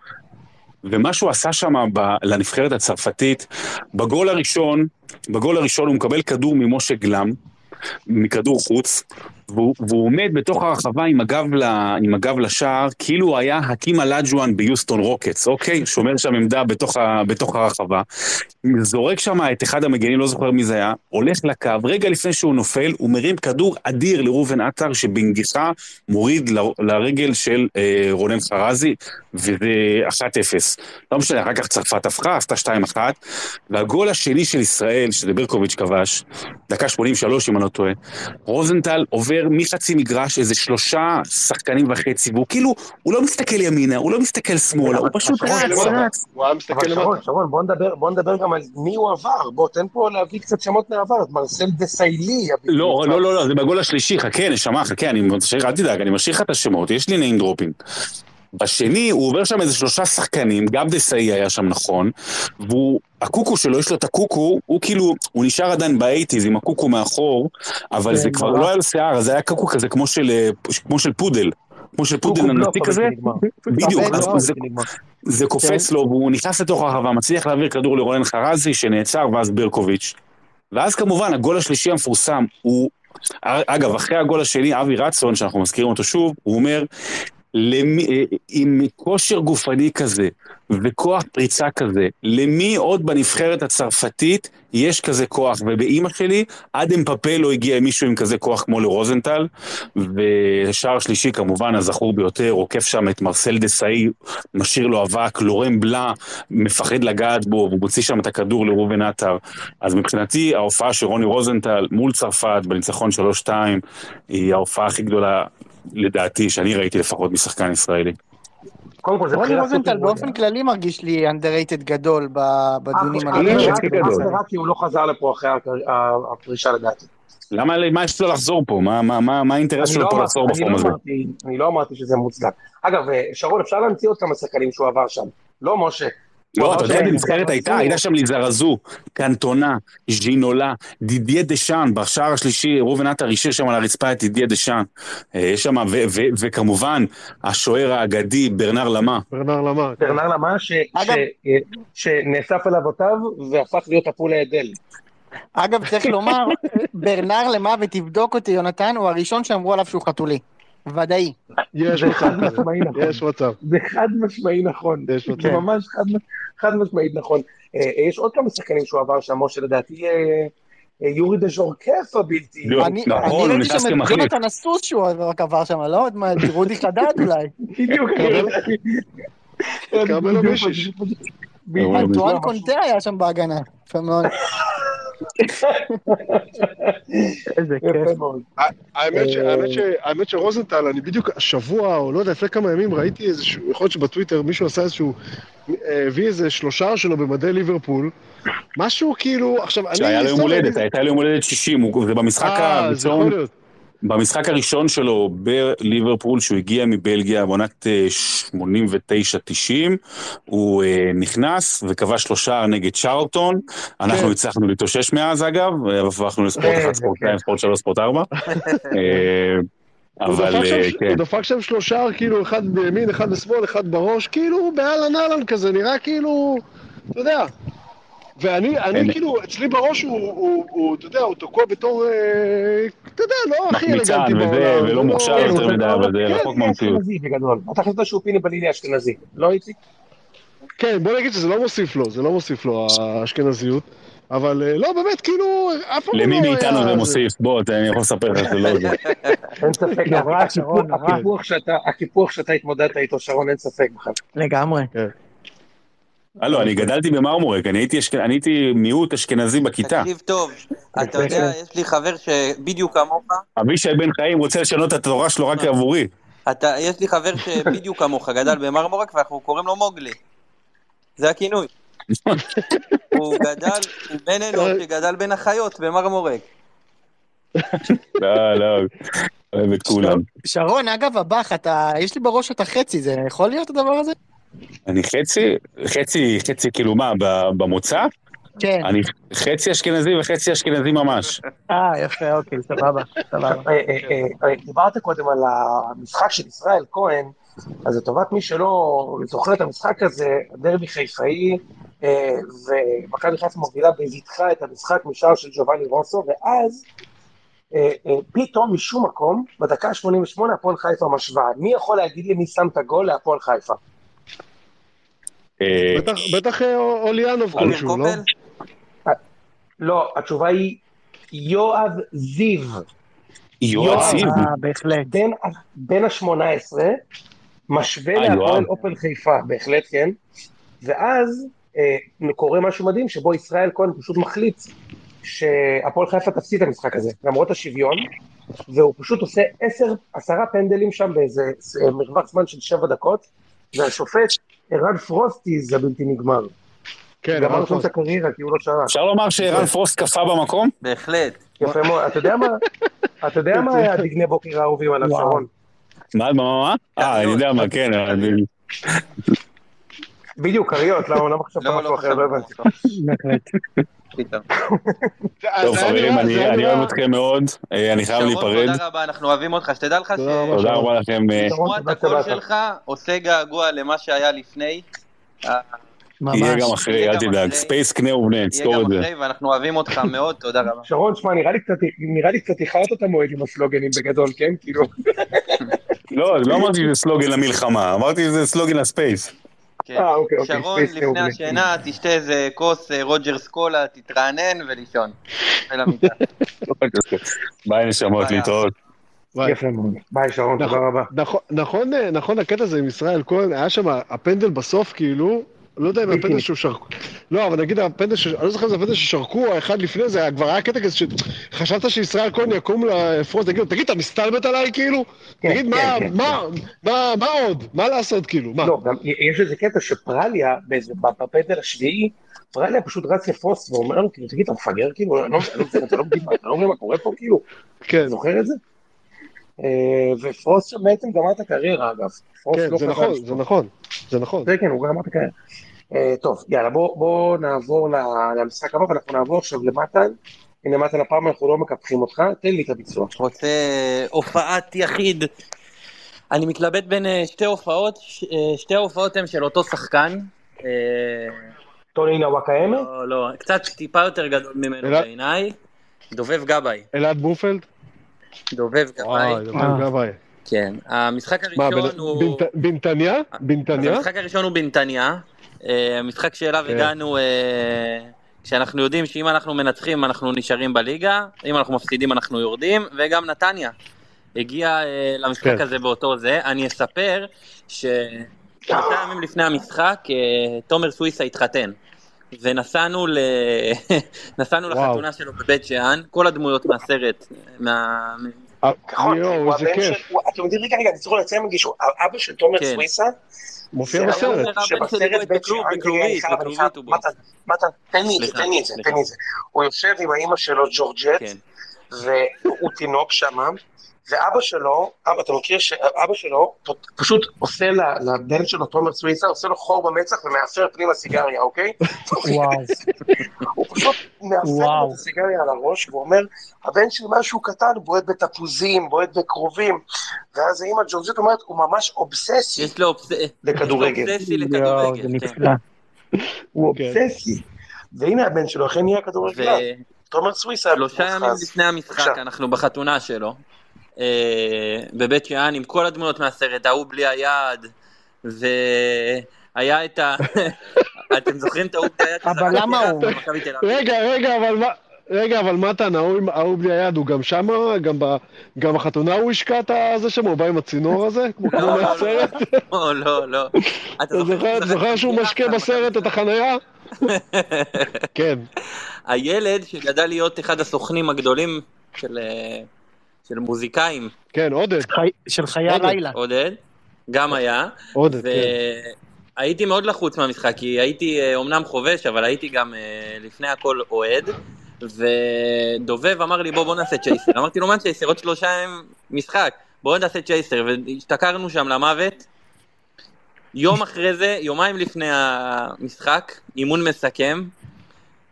ומה שהוא עשה שם לנבחרת הצרפתית, בגול הראשון הוא מקבל כדור ממשה גלם, מכדור חוץ, והוא עומד בתוך הרחבה עם הגב לשער, כאילו היה הקים הלג'ואן ביוסטון רוקטס, אוקיי? שומר שם עמדה בתוך הרחבה, זורק שם את אחד המגנים, לא זוכר מי זה היה, הולך לקו, רגע לפני שהוא נופל, הוא מרים כדור אדיר לרובן עטר, שבנגיחה מוריד לרגל של רונן חרזי, וזה 1-0. לא משנה, אחר כך צרפת הפכה, עשתה 2-1, והגול השני של ישראל, שזה ברקוביץ' כבש, דקה 83 אם אני לא טועה, רוזנטל עובר מחצי מגרש, איזה 3.5 שחקנים, והוא כאילו, הוא לא מסתכל ימינה, הוא לא מסתכל שמאלה, הוא פשוט רץ. שרון, בוא נדבר גם על מי הוא עבר, בוא תן פה להביא קצת שמות מהעבר, את מרסל דסיילי. לא, זה בגול השלישי, חכה, נשמע, חכה, אל תדאג, אני משאיר לך את השמות, יש לי ניים דרופינג. בשני הוא עובר שם איזה 3 שחקנים, גם דסאי היה שם נכון, והוא, הקוקו שלו, יש לו את הקוקו, הוא כאילו, הוא נשאר עדיין ב-80s עם הקוקו מאחור, אבל זה כבר לא היה לו שיער, זה היה קוקו כזה כמו של פודל, כמו של פודל הנתי כזה, בדיוק, זה קופץ לו, והוא נכנס לתוך הרחבה, מצליח להעביר כדור לרולן חרזי, שנעצר, ואז ברקוביץ'. ואז כמובן, הגול השלישי המפורסם, הוא, אגב, אחרי הגול השני, אבי רצון, שאנחנו מזכירים אותו שוב, הוא אומר, עם כושר גופני כזה, וכוח פריצה כזה, למי עוד בנבחרת הצרפתית יש כזה כוח, ובאמא שלי, עד אמפפה לא הגיע מישהו עם כזה כוח כמו לרוזנטל, ושער שלישי כמובן הזכור ביותר, עוקף שם את מרסל דסאי, משאיר לו אבק, לורם בלה, מפחד לגעת בו, והוא מוציא שם את הכדור לרובן עטר. אז מבחינתי, ההופעה של רוני רוזנטל מול צרפת, בניצחון 3-2, היא ההופעה הכי גדולה, לדעתי, שאני ראיתי לפחות משחקן ישראלי. רוני רוזנטל באופן כללי מרגיש לי underrated גדול בדיונים האלה. רק כי הוא לא חזר לפה אחרי הפרישה לדעתי. למה יש לו לחזור פה? מה האינטרס שלו פה לחזור בפורום הזה? אני לא אמרתי שזה מוצדק. אגב, שרון, אפשר להמציא עוד כמה שחקנים שהוא עבר שם. לא, משה. לא, אתה יודע, בנבחרת הייתה שם ליזרזו, קנטונה, ז'ינולה, דידיה דשאן, בשער השלישי, רובן עטר השאיר שם על הרצפה את דידיה דשאן, יש שם, וכמובן, השוער האגדי, ברנר למה, שנאסף אליו אותיו, והפך להיות הפול העדל. אגב, צריך לומר, ברנר למה, ותבדוק אותי, יונתן, הוא הראשון שאמרו עליו שהוא חתולי. ודאי. זה חד משמעי נכון. זה ממש חד משמעית נכון. יש עוד כמה שחקנים שהוא עבר שם, משה לדעתי, יורי דז'ורקף הבלתי. אני ראיתי שם את ג'ונתן הסוס שהוא עבר שם, לא? תראו לי לדעת אולי. בדיוק. קרמלו מישיש. אנטואן קונטה היה שם בהגנה. איזה כיף. האמת שרוזנטל, אני בדיוק השבוע, או לא יודע, לפני כמה ימים ראיתי איזשהו, יכול להיות שבטוויטר מישהו עשה איזשהו, הביא איזה 3 שלו במדי ליברפול, משהו כאילו, עכשיו אני... שהיה לו יום הולדת, הייתה לו יום הולדת 60, זה במשחק הראשון שלו בליברפול, שהוא הגיע מבלגיה, בעונת 89-90, הוא נכנס וקבע 3 נגד צ'ארלטון, אנחנו הצלחנו להתאושש מאז אגב, והפכנו לספורט 1, ספורט 2, ספורט 3, ספורט 4, אבל כן. הוא דפק שם 3, כאילו אחד בימין, אחד בשמאל, אחד בראש, כאילו באלן אלן כזה, נראה כאילו, אתה יודע. ואני כאילו, אצלי בראש הוא, אתה יודע, הוא תוקע בתור, אתה יודע, לא הכי אלגנטי בעולם. ולא מוכשר יותר מדי, אבל זה רחוק מהמציאות. אתה חושב שהוא פיני-בלילי אשכנזי, לא הייתי? כן, בוא נגיד שזה לא מוסיף לו, זה לא מוסיף לו האשכנזיות, אבל לא, באמת, כאילו, אף פעם לא... למי מאיתנו זה מוסיף? בוא, אני יכול לספר לך, זה לא זה. אין ספק, נראה, שרון, הקיפוח שאתה התמודדת איתו, שרון, אין ספק בכלל. לגמרי. לא, אני גדלתי במרמורק, אני הייתי מיעוט אשכנזי בכיתה. תקשיב טוב, אתה יודע, יש לי חבר שבדיוק כמוך... אבישי בן חיים רוצה לשנות את התורה שלו רק עבורי. יש לי חבר שבדיוק כמוך, גדל במרמורק, ואנחנו קוראים לו מוגלי. זה הכינוי. הוא גדל, הוא בן אנוש שגדל בין החיות במרמורק. לא. אוהב את כולם. שרון, אגב, הבח, יש לי בראש את החצי, זה יכול להיות הדבר הזה? אני חצי כאילו מה, במוצא? כן. אני חצי אשכנזי וחצי אשכנזי ממש. יפה, אוקיי, סבבה. דיברת קודם על המשחק של ישראל כהן, אז לטובת מי שלא זוכר את המשחק הזה, דרבי חיפאי, ומכבי חיפה מובילה בביתחה את המשחק משער של ג'ובאני רוסו, ואז פתאום משום מקום, בדקה 88 הפועל חיפה משווה. מי יכול להגיד לי מי שם את הגול להפועל חיפה? בטח אוליאנוב כלשהו, לא? לא, התשובה היא יואב זיו. יואב זיו? בהחלט. בין ה-18 משווה להפועל אופל חיפה, בהחלט כן. ואז קורה משהו מדהים שבו ישראל כהן פשוט מחליט שהפועל חיפה תפסיד את המשחק הזה, למרות השוויון, והוא פשוט עושה 10 פנדלים שם באיזה מרווח זמן של 7 דקות, והשופט ערן פרוסטי זה בלתי נגמר. כן, גמר שם את הקריירה, כי הוא לא שרק. אפשר לומר שערן פרוסט קפה במקום? בהחלט. יפה מאוד, אתה יודע מה? אתה יודע מה היה דגני בוקר האהובים עליו, שרון? מה? אני יודע מה, כן. בדיוק, קריות, לא מחשב משהו אחר, לא הבנתי. טוב חברים, אני אוהב אתכם מאוד, אני חייב להיפרד. תודה רבה, אנחנו אוהבים אותך, שתדע לך תודה רבה לכם. תשמוע את הקול שלך, עושה געגוע למה שהיה לפני. יהיה גם אחרי, אל תדאג, ספייס קנה ובנה, תזכור את זה. ואנחנו אוהבים אותך מאוד, תודה רבה. שרון, שמע, נראה לי קצת איחרת את המועד עם הסלוגנים בגדול, כן? לא, לא אמרתי שזה סלוגן למלחמה, אמרתי שזה סלוגן לספייס. שרון, לפני השינה, תשתה איזה כוס רוג'ר סקולה, תתרענן ולישון. ביי נשמות, להתראות. ביי שרון, תודה רבה. נכון, הקטע הזה עם ישראל כהן, היה שם הפנדל בסוף כאילו, לא יודע אם הפנדל שהוא שרקו, לא, אבל נגיד הפנדל, אני לא זוכר אם זה הפנדל ששרקו, האחד לפני זה, כבר היה קטע כזה שחשבת שישראל כהן יקום לפרוס, תגיד, אתה מסתלבט עליי כאילו? תגיד, מה עוד? מה לעשות כאילו? לא, יש איזה קטע שפרליה, בפנדל השביעי, פרליה פשוט רץ לפרוס ואומר לנו, תגיד, אתה מפגר כאילו? אני לא מבין מה קורה פה כאילו? זוכר את זה? ופרוס שבעצם גמר את הקריירה אגב. כן, זה נכון, זה נכון. זה נכון. זה כן, הוא גמר את הקריירה. טוב, יאללה, בואו נעבור למשחק הבא, ואנחנו נעבור עכשיו למתן. הנה מתן, הפעם אנחנו לא מקפחים אותך, תן לי את הביצוע. רוצה הופעת יחיד. אני מתלבט בין שתי הופעות, שתי הופעות הן של אותו שחקן. טוני וואקאמה? לא, קצת טיפה יותר גדול ממנו בעיניי. דובב גבאי. אלעד בופלד? דובב גבאי. כן, המשחק הראשון הוא... בנתניה? המשחק הראשון הוא בנתניה, המשחק שאליו הגענו כשאנחנו יודעים שאם אנחנו מנצחים אנחנו נשארים בליגה, אם אנחנו מפסידים אנחנו יורדים, וגם נתניה הגיע למשחק הזה באותו זה. אני אספר ששלושה ימים לפני המשחק תומר סויסה התחתן, ונסענו לחתונה שלו בבית שאן, כל הדמויות מהסרט, נכון, אתם יודעים, רגע, אני צריך לציין מגישו, אבא של תומר סויסה, מופיע בסרט, שבסרט בית שאן, מתן, תן לי את זה, הוא יושב עם האמא שלו ג'ורג'ט, והוא תינוק שם, ואבא שלו, אתה מכיר שאבא שלו פשוט עושה לבן שלו תומר סויסה, עושה לו חור במצח ומאפשר פנים הסיגריה, אוקיי? הוא פשוט מאפשר את הסיגריה על הראש, והוא אומר, הבן שלי משהו קטן, בועט בתפוזים, בועט בקרובים, ואז האמא ג'ורג'ט אומרת, הוא ממש אובססי לכדורגל. הוא אובססי. והנה הבן שלו, אחרי נהיה כדורגל. תומר סויסה. 3 ימים לפני המשחק, אנחנו בחתונה שלו. בבית שאן עם כל הדמויות מהסרט, ההוא בלי היד, והיה את ה... אתם זוכרים את ההוא בלי היד? אבל למה הוא? רגע, אבל מתן, ההוא בלי היד הוא גם שם, גם החתונה הוא השקע את זה שם, הוא בא עם הצינור הזה, כמו כמו מהסרט? לא. אתה זוכר שהוא משקע בסרט את החנייה? כן. הילד שגדל להיות אחד הסוכנים הגדולים של מוזיקאים. כן, עודד. של חיי הלילה. עודד, גם היה. עודד, כן. והייתי מאוד לחוץ מהמשחק, כי הייתי אומנם חובש, אבל הייתי גם לפני הכל אוהד, ודובב אמר לי, בוא נעשה צ'ייסר. אמרתי לו, מה צ'ייסר? עוד 3 ימים משחק, בוא נעשה צ'ייסר, והשתכרנו שם למוות. יום אחרי זה, יומיים לפני המשחק, אימון מסכם,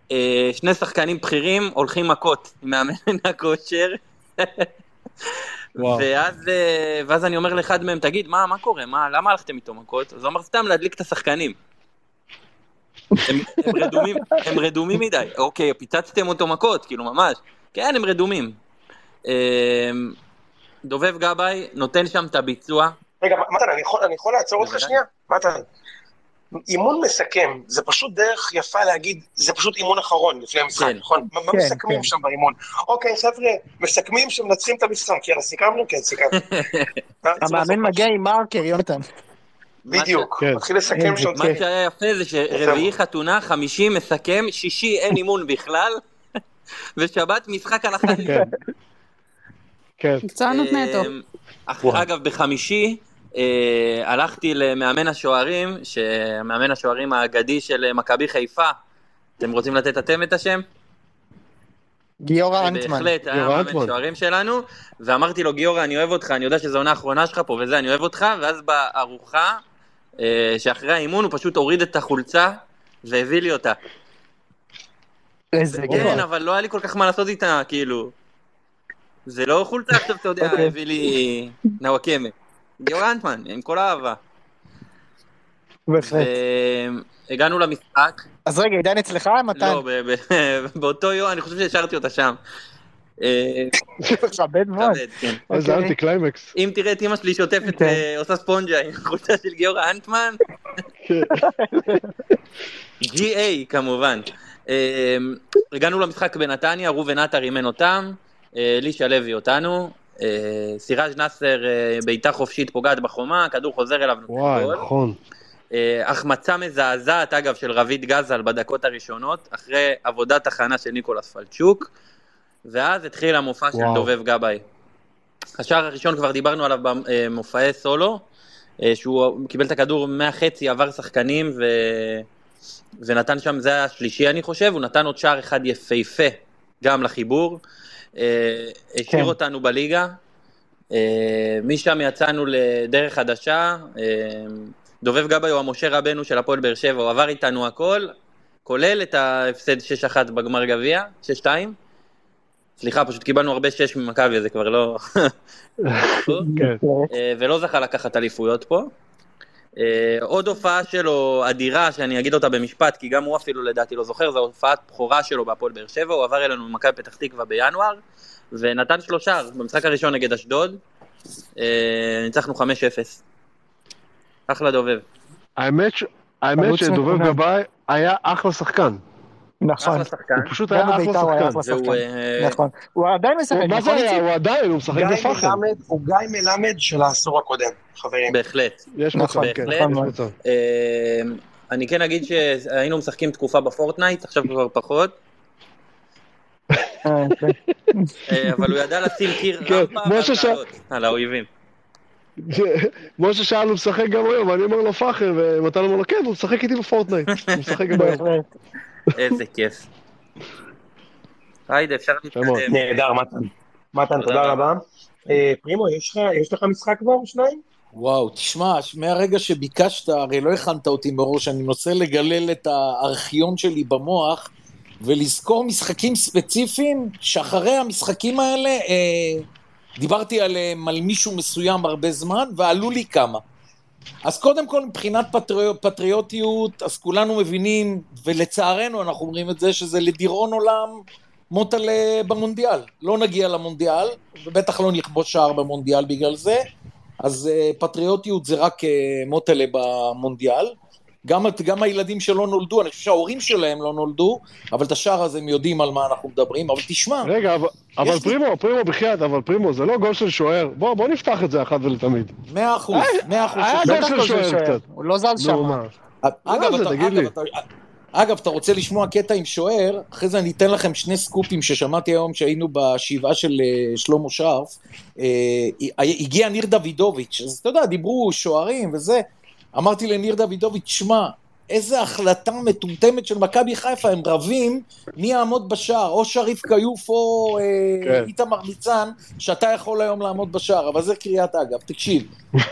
2 שחקנים בכירים הולכים מכות, מאמן הכושר, ואז אני אומר לאחד מהם, תגיד, מה קורה? למה הלכתם איתו מכות? אז הוא אמר, סתם להדליק את השחקנים, הם רדומים מדי. אוקיי, פיצצתם אותו מכות, כאילו ממש, כן, הם רדומים. דובב גבאי נותן שם את הביצוע. רגע, מתן, אני יכול לעצור אותך שנייה? מתן, אימון מסכם, זה פשוט דרך יפה להגיד, זה פשוט אימון אחרון לפני המשחק, נכון? מה מסכמים שם באימון? אוקיי, חבר'ה, מסכמים שמנצחים את המשחק, יאללה, סיכמנו? כן, סיכמנו. המאמן מגיע עם מרקר, יונתן. בדיוק, מתחיל לסכם שם. מה שהיה יפה זה שרביעי חתונה, 50 מסכם, 60 אין אימון בכלל, ושבת משחק על החיים. כן. קצוע נותנה טוב. אגב, בחמישי, הלכתי למאמן השוערים, שמאמן השוערים האגדי של מכבי חיפה. אתם רוצים לתת אתם את השם? גיורא אנטמן. בהחלט, היה מאמן שוערים שלנו, ואמרתי לו, גיורא, אני אוהב אותך, אני יודע שזו עונה האחרונה שלך פה, וזה, אני אוהב אותך, ואז בארוחה, שאחרי האימון, הוא פשוט הוריד את החולצה, והביא לי אותה. איזה גיורא. כן, אבל לא היה לי כל כך מה לעשות איתה, כאילו. זה לא חולצה, עכשיו אתה יודע, הביא לי נוואקמה. גיורא אנטמן, עם כל האהבה. בהחלט. הגענו למשחק. אז רגע, עידן אצלך, מתן? לא, באותו יום, אני חושב שהשארתי אותה שם. חבד מאוד. אז זה אנטי קליימקס. אם תראה את אמא שלי שוטפת, עושה ספונג'ה עם חולצה של גיורא אנטמן. GA כמובן. הגענו למשחק בנתניה, רובן עטר אימן אותם, לישה לוי אותנו. סיראז' נאסר בעיטה חופשית פוגעת בחומה, הכדור חוזר אליו. וואי, נכון. החמצה מזעזעת, אגב, של רבית גזל בדקות הראשונות, אחרי עבודת הכנה של ניקולס פלצ'וק, ואז התחיל המופע של דובב גבאי. השער הראשון כבר דיברנו עליו במופעי סולו, שהוא קיבל את הכדור מהחצי, עבר שחקנים, ונתן שם, זה השלישי אני חושב, הוא נתן עוד שער אחד יפהפה, גם לחיבור, השאיר אותנו בליגה, משם יצאנו לדרך חדשה, דובב גבאי הוא המשה רבנו של הפועל באר שבע, הוא עבר איתנו הכל, כולל את ההפסד 6-1 בגמר גביע, 6-2. סליחה, פשוט קיבלנו הרבה 6 ממכבי, זה כבר לא... ולא זכה לקחת אליפויות פה. עוד הופעה שלו אדירה, שאני אגיד אותה במשפט, כי גם הוא אפילו לדעתי לא זוכר, זו הופעת בכורה שלו בהפועל באר שבע, הוא עבר אלינו ממכבי פתח תקווה בינואר, ונתן 3 במשחק הראשון נגד אשדוד, ניצחנו 5-0. אחלה דובב. האמת שדובב גבאי היה אחלה שחקן. נכון. הוא פשוט היה אחלה שחקן. הוא עדיין משחק. הוא משחק בפחד. הוא גיא מלמד של העשור הקודם, חברים. בהחלט. יש מצב. אני כן אגיד שהיינו משחקים תקופה בפורטנייט, עכשיו כבר פחות. אבל הוא ידע לשים קיר רמפה על האויבים. משה שאל, הוא משחק גם היום, אני אומר לו פחר, ומתן אמר לו, כן, הוא משחק איתי בפורטנייט, הוא משחק גם היום. איזה כיף. היידה, אפשר להתקדם. נהדר, מתן. מתן, תודה רבה. פרימו, יש לך משחק כבר או שניים? וואו, תשמע, מהרגע שביקשת, הרי לא הכנת אותי בראש, אני נוסע לגלל את הארכיון שלי במוח, ולזכור משחקים ספציפיים, שאחרי המשחקים האלה... דיברתי עליהם על מישהו מסוים הרבה זמן, ועלו לי כמה. אז קודם כל, מבחינת פטריוטיות, אז כולנו מבינים, ולצערנו אנחנו אומרים את זה, שזה לדירון עולם מוטה במונדיאל. לא נגיע למונדיאל, ובטח לא נכבוש שער במונדיאל בגלל זה, אז פטריוטיות זה רק מוטה במונדיאל. גם הילדים שלא נולדו, אני חושב שההורים שלהם לא נולדו, אבל את השאר הזה הם יודעים על מה אנחנו מדברים, אבל תשמע. רגע, אבל פרימו בחייאת, אבל פרימו, זה לא גול של שוער, בוא נפתח את זה אחת ולתמיד. 100%, 100%. היה גול של שוער קצת. הוא לא זל שם. אגב, אתה רוצה לשמוע קטע עם שוער, אחרי זה אני אתן לכם 2 סקופים ששמעתי היום שהיינו בשבעה של שלמה שרף, הגיע ניר דוידוביץ', אז אתה יודע, דיברו שוערים וזה, אמרתי לניר דוידוביץ', שמע, איזה החלטה מטומטמת של מכבי חיפה, הם רבים, מי יעמוד בשער, או שריף קיוף או איתמר ניצן, שאתה יכול היום לעמוד בשער, אבל זה קריאת אגב, תקשיב,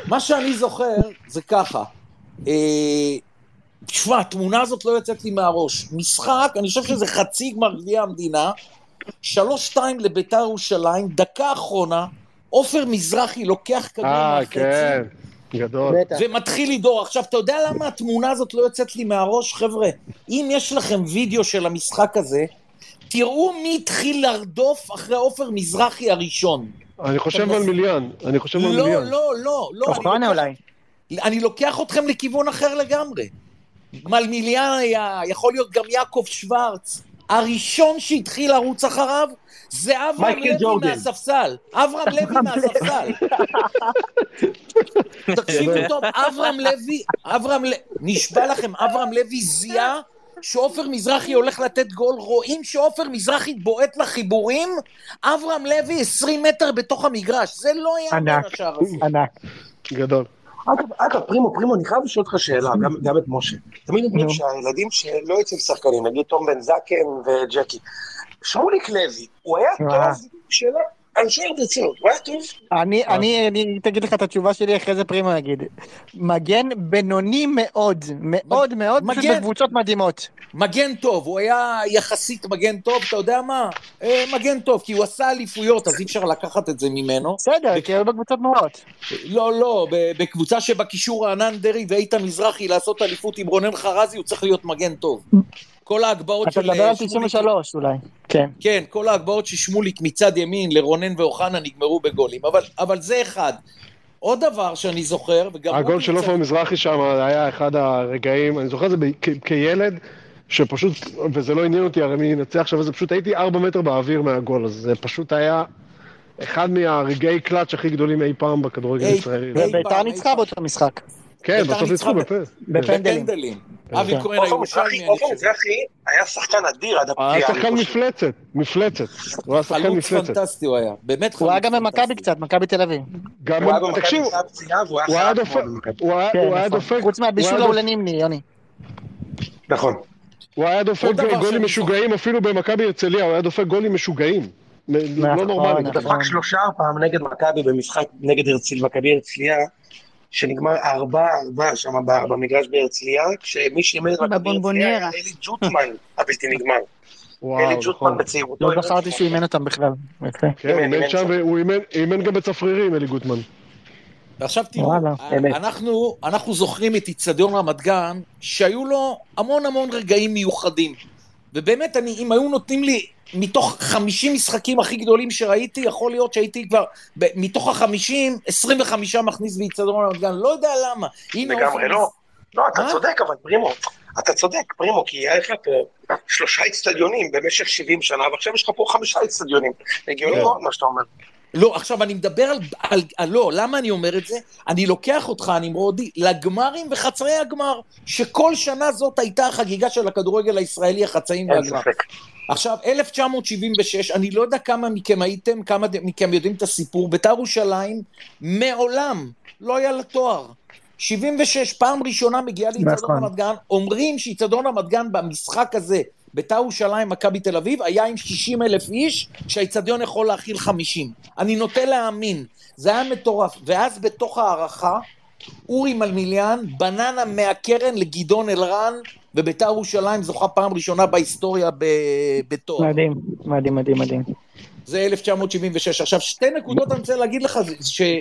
מה שאני זוכר זה ככה, תשמע, התמונה הזאת לא יוצאת לי מהראש, משחק, אני חושב שזה חצי גמר גביע המדינה, 3-2 לבית"ר ירושלים, דקה אחרונה, עופר מזרחי לוקח כדור מהחצי, כן. גדול. ומתחיל לדור. עכשיו, אתה יודע למה התמונה הזאת לא יוצאת לי מהראש, חבר'ה? אם יש לכם וידאו של המשחק הזה, תראו מי התחיל לרדוף אחרי עופר מזרחי הראשון. אני חושב על מיליאן. לא. אוחנה אולי. אני לוקח אתכם לכיוון אחר לגמרי. מיליאן היה, יכול להיות גם יעקב שוורץ. הראשון שהתחיל לרוץ אחריו, זה אברהם לוי מהספסל. אברהם לוי מהספסל. תקשיבו טוב, אברהם לוי, נשבע לכם, אברהם לוי זיהה שעופר מזרחי הולך לתת גול, רואים שעופר מזרחי בועט לחיבורים, אברהם לוי 20 מטר בתוך המגרש, זה לא יאמן השער הזה. ענק, גדול. אגב, פרימו, אני חייב לשאול אותך שאלה, גם את משה. תמיד אומרים שהילדים שלא יוצאים שחקנים, נגיד תום בן זקן וג'קי, שאוליק לוי, הוא היה טוב שלו, אנשי הרדצנות, הוא היה טוב? אני תגיד לך את התשובה שלי, אחרי זה פרימה נגיד. מגן בינוני מאוד, מאוד מאוד, פשוט בקבוצות מדהימות. מגן טוב, הוא היה יחסית מגן טוב, אתה יודע מה? מגן טוב, כי הוא עשה אליפויות, אז אי אפשר לקחת את זה ממנו. בסדר, כי הוא בקבוצות נורות. לא, בקבוצה שבקישור הענן דרי ואיתן מזרחי לעשות אליפות עם רונן חרזי, הוא צריך להיות מגן טוב. כל ההגבהות של... אתה מדבר על 93 אולי. כן. כן, כל ההגבהות ששמוליק מצד ימין לרונן ואוחנה נגמרו בגולים. אבל זה אחד. עוד דבר שאני זוכר, וגם... הגול של עופר מזרחי שם היה אחד הרגעים, אני זוכר זה כילד, שפשוט, וזה לא עניין אותי, הרי מי נצח שם, וזה פשוט הייתי 4 מטר באוויר מהגול, אז זה פשוט היה אחד מהרגעי קלאץ' הכי גדולים אי פעם בכדורגל הישראלי. ובית"ר ניצחה באותו משחק. כן, בסוף ניצחו בפנדלים. אבי כהן הירושלמי. עופר מזרחי היה שחקן אדיר עד הפציעה. היה שחקן מפלצת, מפלצת. הוא היה שחקן מפלצת. חלוץ פנטסטי הוא היה. באמת חלוץ. הוא היה גם במכבי קצת, מכבי תל אביב. תקשיב, הוא היה דופק. חוץ מהבישול העולנים לי, יוני. נכון. הוא היה דופק גולים משוגעים, אפילו במכבי הרצליה, הוא היה דופק גולים משוגעים. לא נורמלי. דפק 3 פעם נגד מכבי במשחק נגד מכבי הרצליה. שנגמר 4-4 שם במגרש בהרצליה, כשמי שימד רק בהרצליה היה אלי ג'וטמן, הבלתי נגמר. אלי ג'וטמן בצעירותו. לא בחרתי שהוא אימן אותם בכלל. כן, הוא אימן גם בצפרירים, אלי ג'וטמן. ועכשיו תראו, אנחנו זוכרים את איצטדיון רמת גן, שהיו לו המון המון רגעים מיוחדים. ובאמת, אם היו נותנים לי, מתוך 50 משחקים הכי גדולים שראיתי, יכול להיות שהייתי כבר, מתוך ה-50, 25 מכניס ביצדרון על המתגן, לא יודע למה. לגמרי לא. לא, אתה צודק, אבל פרימו, אתה צודק, פרימו, כי היה לך פה 3 אצטדיונים במשך 70 שנה, ועכשיו יש לך פה 5 אצטדיונים. הגיוני מאוד מה שאתה אומר. לא, עכשיו אני מדבר על... לא, למה אני אומר את זה? אני לוקח אותך, אני מרודי, לגמרים וחצאי הגמר, שכל שנה זאת הייתה החגיגה של הכדורגל הישראלי, החצאים והגמר. עכשיו, 1976, אני לא יודע כמה מכם הייתם, כמה מכם יודעים את הסיפור, בית"ר ירושלים, מעולם, לא היה לה תואר. 76, פעם ראשונה מגיעה לאיצטדיון רמת גן, אומרים שאיצטדיון רמת גן במשחק הזה, בית"ר ירושלים, מכבי תל אביב, היה עם 60,000 איש, שהאיצטדיון יכול להכיל 50. אני נוטה להאמין, זה היה מטורף. ואז בתוך הערכה, אורי מלמיליאן, בננה מהקרן לגדעון אלרן, ובית"ר ירושלים זוכה פעם ראשונה בהיסטוריה בתואר. מדהים, מדהים, מדהים, מדהים. זה 1976. עכשיו, 2 נקודות אני רוצה להגיד לך,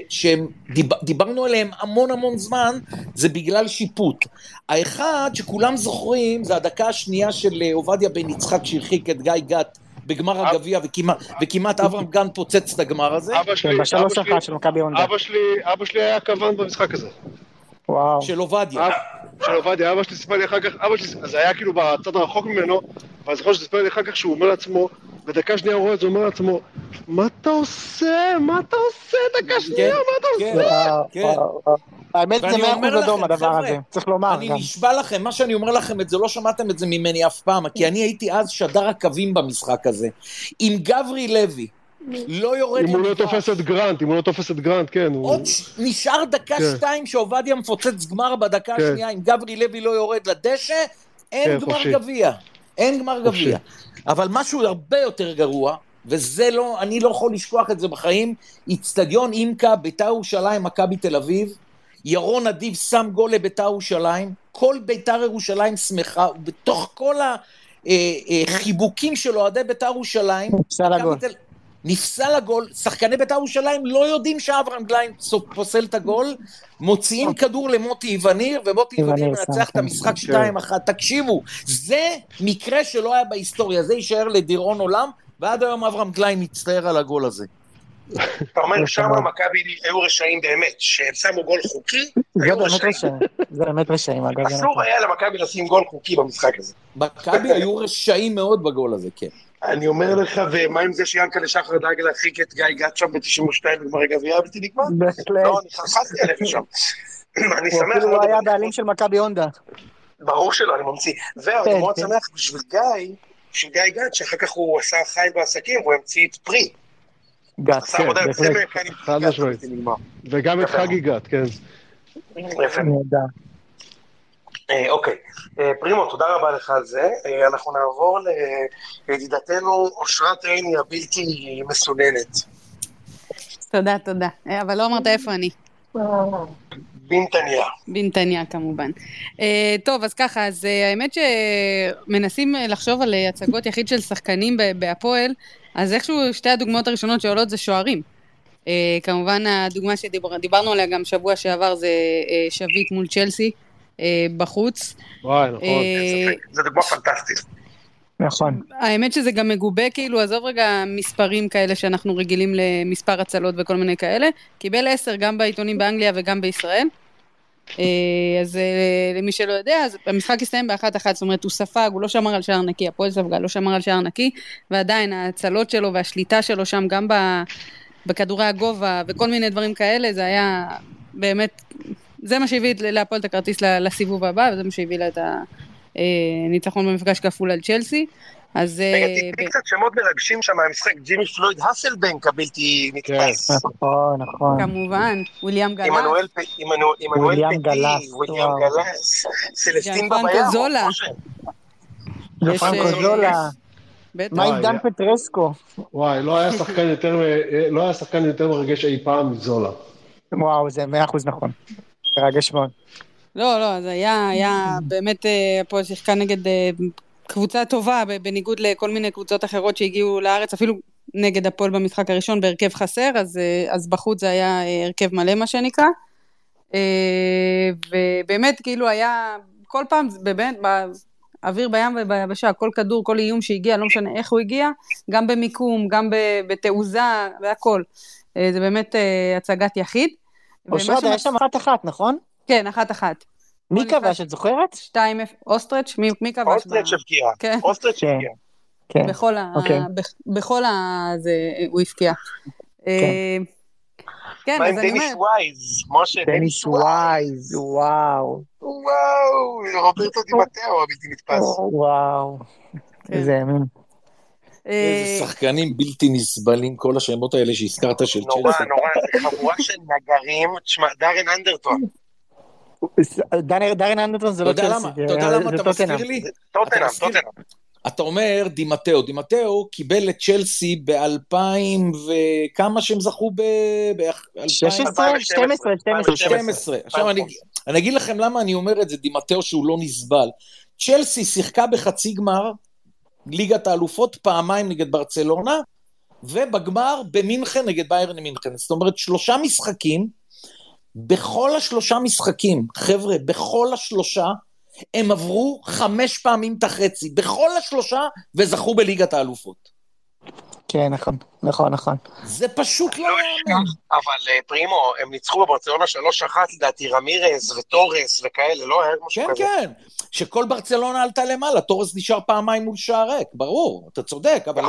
שדיברנו עליהם המון המון זמן, זה בגלל שיפוט. האחד שכולם זוכרים, זה הדקה השנייה של עובדיה בן יצחק, שהרחיק את גיא גת בגמר הגביע, וכמעט אברהם גן פוצץ את הגמר הזה. אבא שלי היה כוון במשחק הזה. של עובדיה. אבא שלי סיפר לי אחר כך, אז היה כאילו בצד הרחוק ממנו, אבל זכור שסיפר לי אחר כך שהוא אומר לעצמו, בדקה שנייה הוא רואה את זה, הוא אומר לעצמו, מה אתה עושה? דקה שנייה, מה אתה עושה? האמת זה 100% אדום הדבר הזה, צריך לומר. אני נשבע לכם, מה שאני אומר לכם, לא שמעתם את זה ממני אף פעם, כי אני הייתי אז שדר הקווים במשחק הזה, עם גברי לוי, לא יורד... אם הוא לא תופס את גרנט, כן. עוד נשאר דקה 2 שעובדיה מפוצץ גמר בדקה השנייה, אם גברי לוי לא יורד לדשא, אין גמר גביע. אבל משהו הרבה יותר גרוע, וזה לא, אני לא יכול לשכוח את זה בחיים, אצטדיון אימקה, בית"ר ירושלים, מכבי תל אביב, ירון אדיב שם גול לבית"ר ירושלים, כל בית"ר ירושלים שמחה, ובתוך כל החיבוקים של אוהדי בית"ר ירושלים, נפסל הגול, שחקני בית"ר ירושלים לא יודעים שאברהם גליין פוסל את הגול, מוציאים כדור למוטי איווניר, ומוטי איווניר מנצח את המשחק 2-1, תקשיבו, זה מקרה שלא היה בהיסטוריה, זה יישאר לדיראון עולם, ועד היום אברהם גליין מצטער על הגול הזה. אתה אומר שם המכבי היו רשעים באמת, שהם שמו גול חוקי, היו רשעים. זה באמת רשעים, אגב. אסור היה למכבי לשים גול חוקי במשחק הזה. מכבי היו רשעים מאוד בגול הזה, כן. אני אומר לך, ומה עם זה שיאנקל'ה שחר דאג להרחיק את גיא גת שם ב-92 בגמר הגביע, הבלתי נגמר? לא, אני חרפתי עליך שם. אני שמח... הוא היה בעלים של מכבי הונדה. ברור שלא, אני ממציא. ואני מאוד שמח בשביל גיא גת, שאחר כך הוא עשה חיים בעסקים, הוא המציא את פרי. גת, כן. חד משמעית. וגם את חגי גת, כן. יפה. אוקיי, פרימו, תודה רבה לך על זה. אנחנו נעבור לידידתנו אושרת עיני הבלתי מסוננת. תודה, תודה. אבל לא אמרת איפה אני. בנתניה. בנתניה כמובן. טוב, אז ככה, אז האמת שמנסים לחשוב על הצגות יחיד של שחקנים בהפועל, אז איכשהו שתי הדוגמאות הראשונות שעולות זה שוערים. כמובן הדוגמה שדיברנו עליה גם שבוע שעבר זה שביט מול צ'לסי. בחוץ. וואי, נכון. זה דוגמה פנטסטית. נכון. האמת שזה גם מגובה, כאילו, עזוב רגע מספרים כאלה שאנחנו רגילים למספר הצלות וכל מיני כאלה. קיבל 10 גם בעיתונים באנגליה וגם בישראל. אז למי שלא יודע, אז המשחק הסתיים ב1-1, זאת אומרת, הוא ספג, הוא לא שמר על שער נקי, הפועל ספגה, לא שמר על שער נקי, ועדיין הצלות שלו והשליטה שלו שם, גם בכדורי הגובה וכל מיני דברים כאלה, זה היה באמת... זה מה שהביא להפועל את הכרטיס לסיבוב הבא, וזה מה שהביא לה את הניצחון במפגש כפול על צ'לסי. אז... תקני קצת שמות מרגשים שם, המשחק ג'ימי פלויד הסלבנק הבלתי נתפס. נכון, נכון. כמובן, וויליאם גלס. וויליאם גלס. סלסטין בבעיה. ג'אנפרנקו זולה. מה עם דן פטרסקו? וואי, לא היה שחקן יותר מרגש אי פעם מזולה. וואו, זה 100% נכון. רגש מאוד. לא, זה היה באמת פה שחקה נגד קבוצה טובה, בניגוד לכל מיני קבוצות אחרות שהגיעו לארץ, אפילו נגד הפועל במשחק הראשון, בהרכב חסר, אז בחוץ זה היה הרכב מלא, מה שנקרא. ובאמת, כאילו, היה כל פעם, באמת, באוויר, בים וביבשה, כל כדור, כל איום שהגיע, לא משנה איך הוא הגיע, גם במיקום, גם בתעוזה, והכל. זה באמת הצגת יחיד. אושרת, היה שם 1-1, נכון? כן, 1-1. מי כבש, את זוכרת? 2-0, אוסטרץ', מי כבש? אוסטרץ' הבקיע. כן. בכל הזה הוא הבקיע. כן, אז אני אומרת... דניס ווייז, וואו, רוברטו די מטאו, הבלתי נתפס. וואו, איזה ימים. איזה שחקנים בלתי נסבלים, כל השמות האלה שהזכרת של צ'לסי. נורא, זה חבורה של נגרים, תשמע, דארן אנדרטון. דארן אנדרטון זה לא צ'לסי. אתה יודע למה אתה מזכיר לי? טוטנהאם. אתה אומר דימטאו קיבל את צ'לסי ב-2000 וכמה שהם זכו ב-2012. עכשיו אני אגיד לכם למה אני אומר את זה, דימטאו שהוא לא נסבל. צ'לסי שיחקה בחצי גמר, ליגת האלופות פעמיים נגד ברצלונה, ובגמר במינכן נגד ביירן מינכן. זאת אומרת, 3 משחקים, בכל ה3 משחקים, חבר'ה, בכל ה3, הם עברו 5 פעמים את החצי, בכל ה3, וזכו בליגת האלופות. כן, נכון. זה פשוט לא יאמן. אבל פרימו, הם ניצחו בברצלונה 3-1, לדעתי רמירס וטורס וכאלה, לא היה משהו כזה. כן, שכל ברצלונה עלתה למעלה, טורס נשאר פעמיים מול שערק, ברור, אתה צודק, אבל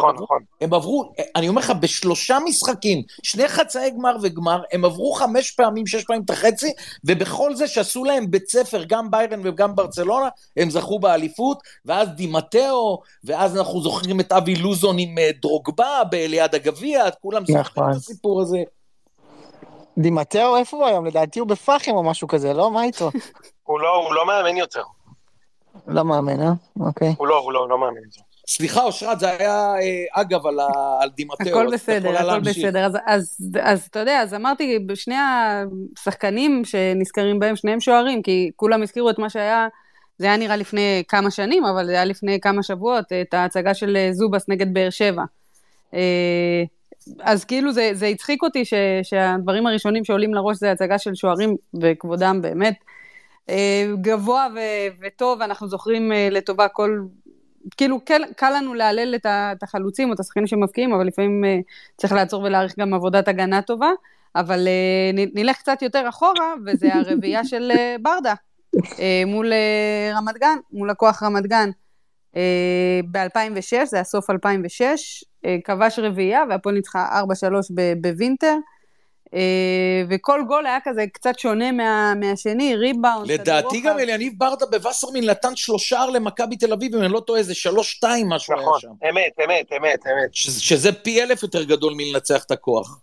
הם עברו, אני אומר לך, ב3 משחקים, 2 חצאי גמר וגמר, הם עברו 5 פעמים, 6 פעמים את החצי, ובכל זה שעשו להם בית ספר, גם ביירן וגם ברצלונה, הם זכו באליפות, ואז דימטאו, ואז אנחנו זוכרים את אבי לוזון עם דרוגבה, ליד הגביע, כולם זוכרים את הסיפור הזה. דימטאו, איפה הוא היום? לדעתי הוא בפחם או משהו כזה, לא? מה איתו? הוא לא מאמן יותר. לא מאמן, אה? אוקיי. הוא לא מאמן יותר. סליחה, אושרת, זה היה אגב על דימטאו. הכל בסדר. אז אתה יודע, אז אמרתי, בשני השחקנים שנזכרים בהם, שניהם שוערים, כי כולם הזכירו את מה שהיה, זה היה נראה לפני כמה שנים, אבל זה היה לפני כמה שבועות, את ההצגה של זובס נגד באר שבע. אז כאילו זה הצחיק אותי שהדברים הראשונים שעולים לראש זה הצגה של שוערים וכבודם באמת גבוה וטוב, אנחנו זוכרים לטובה כל, כאילו קל לנו להלל את החלוצים או את השחקנים שמפקיעים, אבל לפעמים צריך לעצור ולהעריך גם עבודת הגנה טובה, אבל נלך קצת יותר אחורה, וזה הרביעייה של ברדה מול רמת גן, מול לקוח רמת גן ב-2006, זה הסוף 2006, כבש רביעייה, והפועל ניצחה 4-3 בווינטר, וכל גול היה כזה קצת שונה מהשני, ריבאונד. לדעתי גם אליניב ברדה בווסרמן נתן 3 למכבי תל אביב, אם אני לא טועה, זה 3-2 משהו היה שם. נכון, אמת. שזה פי 1000 יותר גדול מלנצח את הכוח.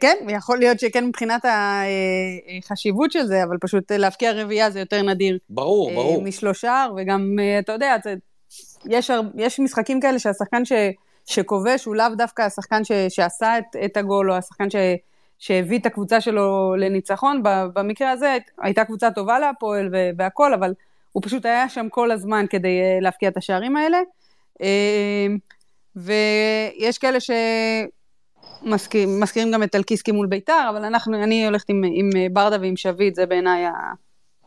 כן, יכול להיות שכן מבחינת החשיבות של זה, אבל פשוט להפקיע רביעייה זה יותר נדיר. ברור, ברור. משלושה, וגם, אתה יודע, יש משחקים כאלה שהשחקן שכובש הוא לאו דווקא השחקן שעשה את הגול, או השחקן שהביא את הקבוצה שלו לניצחון. במקרה הזה הייתה קבוצה טובה להפועל והכל, אבל הוא פשוט היה שם כל הזמן כדי להפקיע את השערים האלה. ויש כאלה שמזכירים גם את אלקיסקי מול ביתר, אבל אני הולכת עם ברדה ועם שביט, זה בעיניי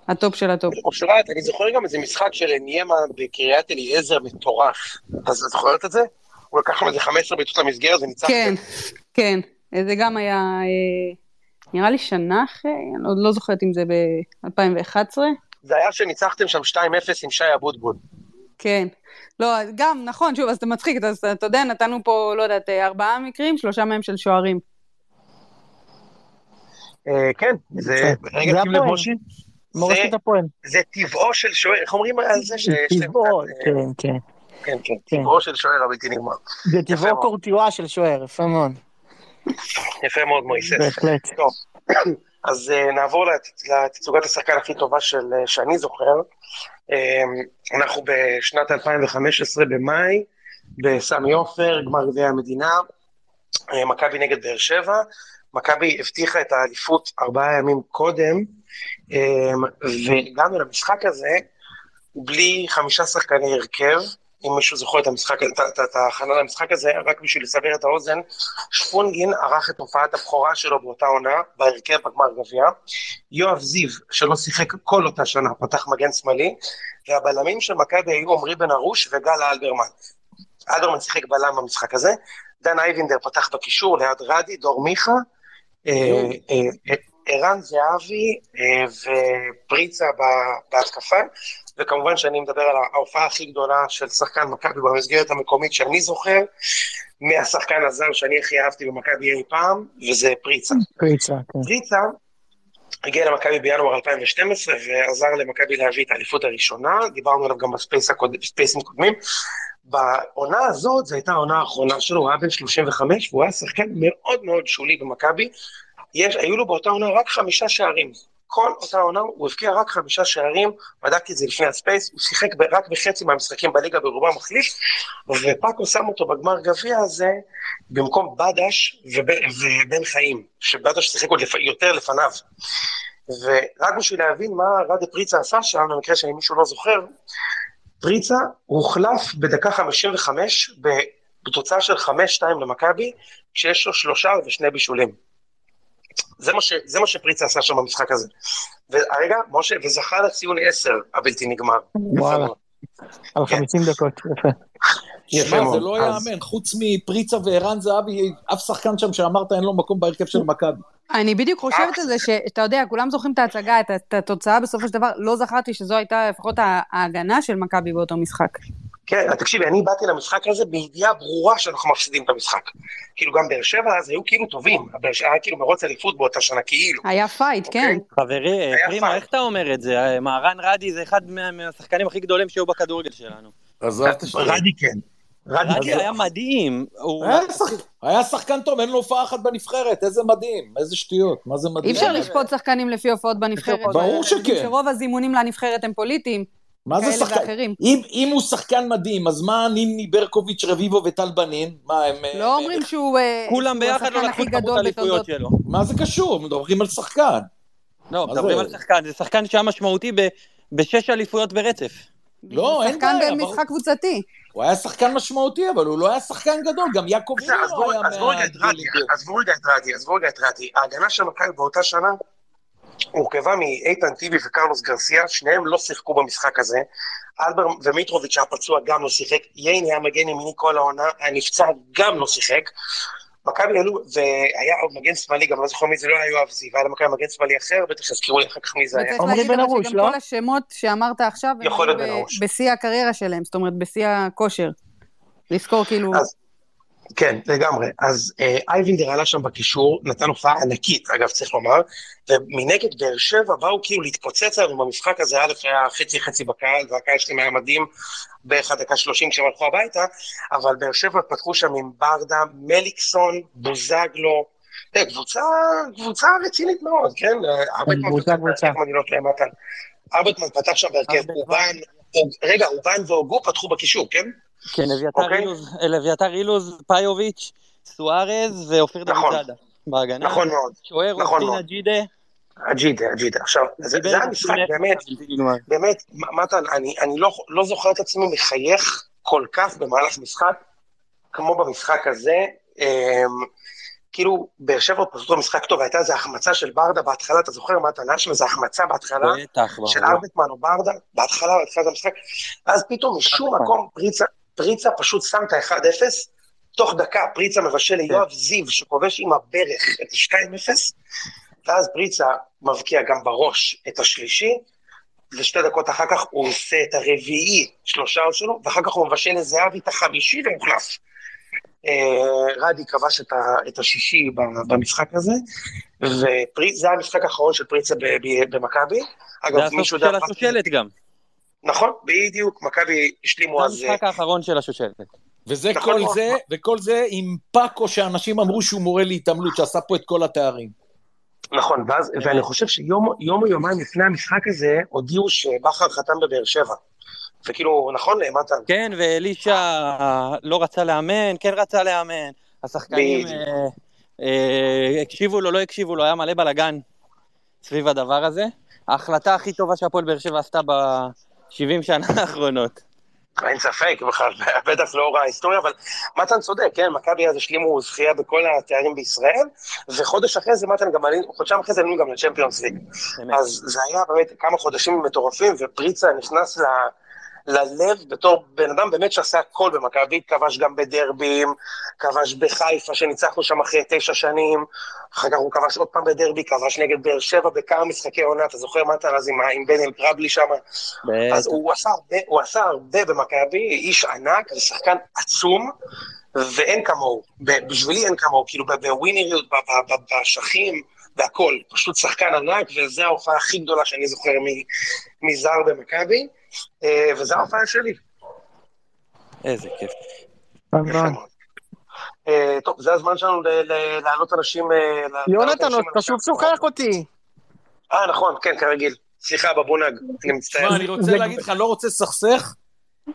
הטופ של הטופ. אושרת, אני זוכר גם איזה משחק של ניימה בקריית אליעזר מטורף, אז זוכרת את זה? הוא לקח איזה 15 בעיטות למסגרת, זה ניצח. כן, כן, זה גם היה, נראה לי שנה אחרי, אני עוד לא זוכרת אם זה ב-2011. זה היה שניצחתם שם 2-0 עם שי אבוטבול. כן, לא, גם, נכון, שוב, אז אתה מצחיק, אז אתה יודע, נתנו פה, לא יודעת, 4 מקרים, 3 מהם של שוערים. כן, זה... רגע, שים למושי. מורשת את הפועל. זה טבעו של שוער, איך אומרים על זה? טבעו, כן, כן. כן, כן, טבעו של שוער, הבלתי נגמר. זה טבעו קורטיואה של שוער, יפה מאוד. יפה מאוד, מויסס. בהחלט. טוב, אז נעבור לתצוגת השחקן הכי טובה שאני זוכר. אנחנו בשנת 2015 במאי, בסמי עופר, גמר גביע המדינה, מכבי נגד באר שבע. מכבי הבטיחה את האליפות 4 ימים קודם, והגענו למשחק הזה בלי 5 שחקני הרכב. אם מישהו זוכר את ההכנה למשחק הזה, רק בשביל לסבר את האוזן, שפונגין ערך את הופעת הבכורה שלו באותה עונה, בהרכב בגמר גביע, יואב זיו, שלא שיחק כל אותה שנה, פתח מגן שמאלי, והבלמים של מכבי היו עמרי בן ארוש וגל אלברמן. אלברמן שיחק בלם במשחק הזה, דן אייבינדר פתח בקישור, ליד רדי, דור מיכה, ערן זהבי ופריצה בהתקפה, וכמובן שאני מדבר על ההופעה הכי גדולה של שחקן מכבי במסגרת המקומית שאני זוכר, מהשחקן הזר שאני הכי אהבתי במכבי אי פעם, וזה פריצה. פריצה, כן. פריצה הגיע למכבי בינואר 2012, ועזר למכבי להביא את האליפות הראשונה, דיברנו עליו גם בספייסים קודמים. בעונה הזאת, זו הייתה העונה האחרונה שלו, הוא היה בן 35, והוא היה שחקן מאוד מאוד שולי במכבי, היו לו באותה עונה רק 5 שערים, כל אותה עונה הוא הבקיע רק 5 שערים, בדקתי את זה לפני הספייס, הוא שיחק רק בחצי מהמשחקים בליגה ברובם מחליף, ופאקו שם אותו בגמר גביע הזה, במקום בדש ובן חיים, שבדש שיחק עוד יותר לפניו, ורק בשביל להבין מה רדה פריצה עשה שם, במקרה שאני מישהו לא זוכר, פריצה הוחלף בדקה 55, בתוצאה של 5-2 למכבי, כשיש לו 3 ו2 בישולים. זה מה שפריצה עשה שם במשחק הזה. והרגע, משה, וזכה לציון 10, הבלתי נגמר. וואלה, על 50 דקות. יפה מאוד. זה לא יאמן, חוץ מפריצה וערן זהבי, אף שחקן שם שאמרת אין לו מקום בהרכב של מכבי. אני בדיוק חושבת על זה, שאתה יודע, כולם זוכרים את ההצגה, את התוצאה בסופו של דבר, לא זכרתי שזו הייתה לפחות ההגנה של מכבי באותו משחק. כן, תקשיבי, אני באתי למשחק הזה בידיעה ברורה שאנחנו מפסידים את המשחק. כאילו גם באר שבע אז היו כאילו טובים, היה כאילו מרוץ אליפות באותה שנה, כאילו. היה פייט, כן. חברי, פרימה, איך אתה אומר את זה? מהרן רדי זה אחד מהשחקנים הכי גדולים שהיו בכדורגל שלנו. רדי כן. רדי היה מדהים. היה שחקן טוב, אין לו הופעה אחת בנבחרת, איזה מדהים, איזה שטויות, מה זה מדהים. אי אפשר לשפוט שחקנים לפי הופעות בנבחרת. ברור שכן. שרוב הזימונים לנבחרת הם פוליטיים. מה זה שחקן? אם הוא שחקן מדהים, אז מה נימני ברקוביץ' רביבו וטלבנין? לא אומרים שהוא השחקן הכי גדול בתולדות. מה זה קשור? מדברים על שחקן. לא, מדברים על שחקן. זה שחקן שהיה משמעותי ב6 אליפויות ברצף. לא, אין בעיה. שחקן במשחק קבוצתי. הוא היה שחקן משמעותי, אבל הוא לא היה שחקן גדול. גם יעקב אילו לא היה... עזבו רגע את רדי. ההגנה של מכבי באותה שנה... הורכבה מאיתן טיבי וקרלוס גרסיה, שניהם לא שיחקו במשחק הזה, אלבר ומיטרוביץ' הפצוע גם לא שיחק, יין היה מגן ימיני כל העונה, הנפצע גם לא שיחק, מכבי עלו, והיה עוד מגן שמאלי, גם לא זוכר מי זה לא היה יואב זיו, והיה למכבי מגן שמאלי אחר, בטח הזכירו לי אחר כך מי זה היה. עמרי בן ארוש, לא? כל השמות שאמרת עכשיו, יכול להיות בן ארוש. בשיא הקריירה שלהם, זאת אומרת, בשיא הכושר, לזכור כאילו... כן, לגמרי. אז אייבינדר עלה שם בקישור, נתן הופעה ענקית, אגב, צריך לומר, ומנגד באר שבע באו כאילו להתפוצץ עליו, ובמשחק הזה היה חצי-חצי בקהל, והקהל שלהם היה מדהים, בערך הדקה 30 כשהם הלכו הביתה, אבל באר שבע פתחו שם עם ברדה, מליקסון, בוזגלו, קבוצה רצינית מאוד, כן? ארבטמן פתח שם בהרכב, אובן והוגו פתחו בקישור, כן? כן, לוויתר אילוז, פאיוביץ', סוארז ואופיר דוידזאדה. נכון מאוד. שוער אופין אג'ידה. אג'ידה. עכשיו, זה המשחק, באמת, מתן, אני לא זוכר את עצמי מחייך כל כך במהלך משחק, כמו במשחק הזה, כאילו, באר שבע פשוט משחק טוב, הייתה איזו החמצה של ברדה בהתחלה, אתה זוכר מה אתה נשמע, איזו החמצה בהתחלה, של ארבטמן או ברדה, בהתחלה זה משחק, אז פתאום משום מקום, פריצה פשוט שם את ה-1-0, תוך דקה פריצה מבשל ליואב זיו, שכובש עם הברך את ה-2-0, ואז פריצה מבקיע גם בראש את השלישי, ושתי דקות אחר כך הוא עושה את הרביעי, שלושה עוד שלו, ואחר כך הוא מבשל לזהבי את החמישי והוחלף. רדי כבש את השישי במשחק הזה, וזה היה המשחק האחרון של פריצה במכבי. זה הסוף של השושלת גם. נכון, בדיוק, מכבי השלימו אז... זה המשחק האחרון של השושלת. וכל זה עם פאקו שאנשים אמרו שהוא מורה להתעמלות, שעשה פה את כל התארים. נכון, ואני חושב שיום או יומיים לפני המשחק הזה, הודיעו שבחר חתם בבאר שבע. וכאילו, נכון, מתן? כן, ואלישה לא רצה לאמן, כן רצה לאמן. השחקנים הקשיבו לו, לא הקשיבו לו, היה מלא בלגן סביב הדבר הזה. ההחלטה הכי טובה שהפועל באר שבע עשתה ב-70 שנה האחרונות. אין ספק, בכלל, בטח לאור ההיסטוריה, אבל מתן צודק, כן, מכבי אז השלימו זכייה בכל התארים בישראל, וחודש אחרי זה מתן גם עלינו, חודשיים אחרי זה עלינו גם לצ'מפיונס ליג. אז זה היה באמת כמה חודשים מטורפים, ופריצה נכנס ללב בתור בן אדם באמת שעשה הכל במכבי, כבש גם בדרבים, כבש בחיפה שניצחנו שם אחרי 9 שנים, אחר כך הוא כבש עוד פעם בדרבי, כבש נגד באר שבע בכמה משחקי עונה, אתה זוכר מה אתה אז עם בן אל קרבלי שם, אז הוא עשה הרבה במכבי, איש ענק, שחקן עצום, ואין כמוהו, בשבילי אין כמוהו, כאילו בווינריות, בשכים, והכל, פשוט שחקן ענק, וזו ההופעה הכי גדולה שאני זוכר מזר במכבי, וזו ההופעה שלי. איזה כיף. טוב, זה הזמן שלנו להעלות אנשים... יונתן, אתה שוב שוכח אותי. נכון, כן, כרגיל. סליחה, בבונג, אני מצטער. אני רוצה להגיד לך, לא רוצה סכסך?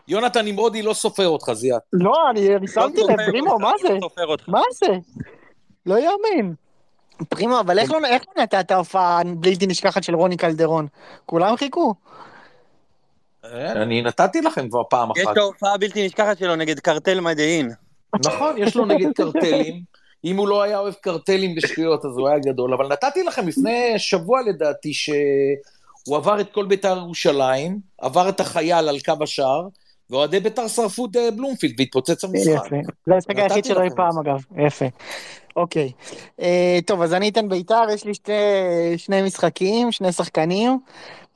יונתן נמרודי לא סופר אותך, זיאת. לא, אני ריסמתי לפרימו, מה זה? מה זה? לא יאמן. פרימו, אבל איך לא נתת ההופעה בלתי נשכחת של רוני קלדרון? כולם חיכו. אני נתתי לכם כבר פעם אחת. יש לו הופעה בלתי נשכחת שלו נגד קרטל מדעין. נכון, יש לו נגד קרטלים. אם הוא לא היה אוהב קרטלים בשטויות, אז הוא היה גדול. אבל נתתי לכם לפני שבוע לדעתי, שהוא עבר את כל בית"ר ירושלים, עבר את החייל על קו השער, ועדי בית"ר שרפו את בלומפילד, והתפוצץ המשחק. זה ההישג היחיד שלו אי פעם אגב, יפה. אוקיי. טוב, אז אני אתן בית"ר, יש לי שני משחקים, שני שחקנים.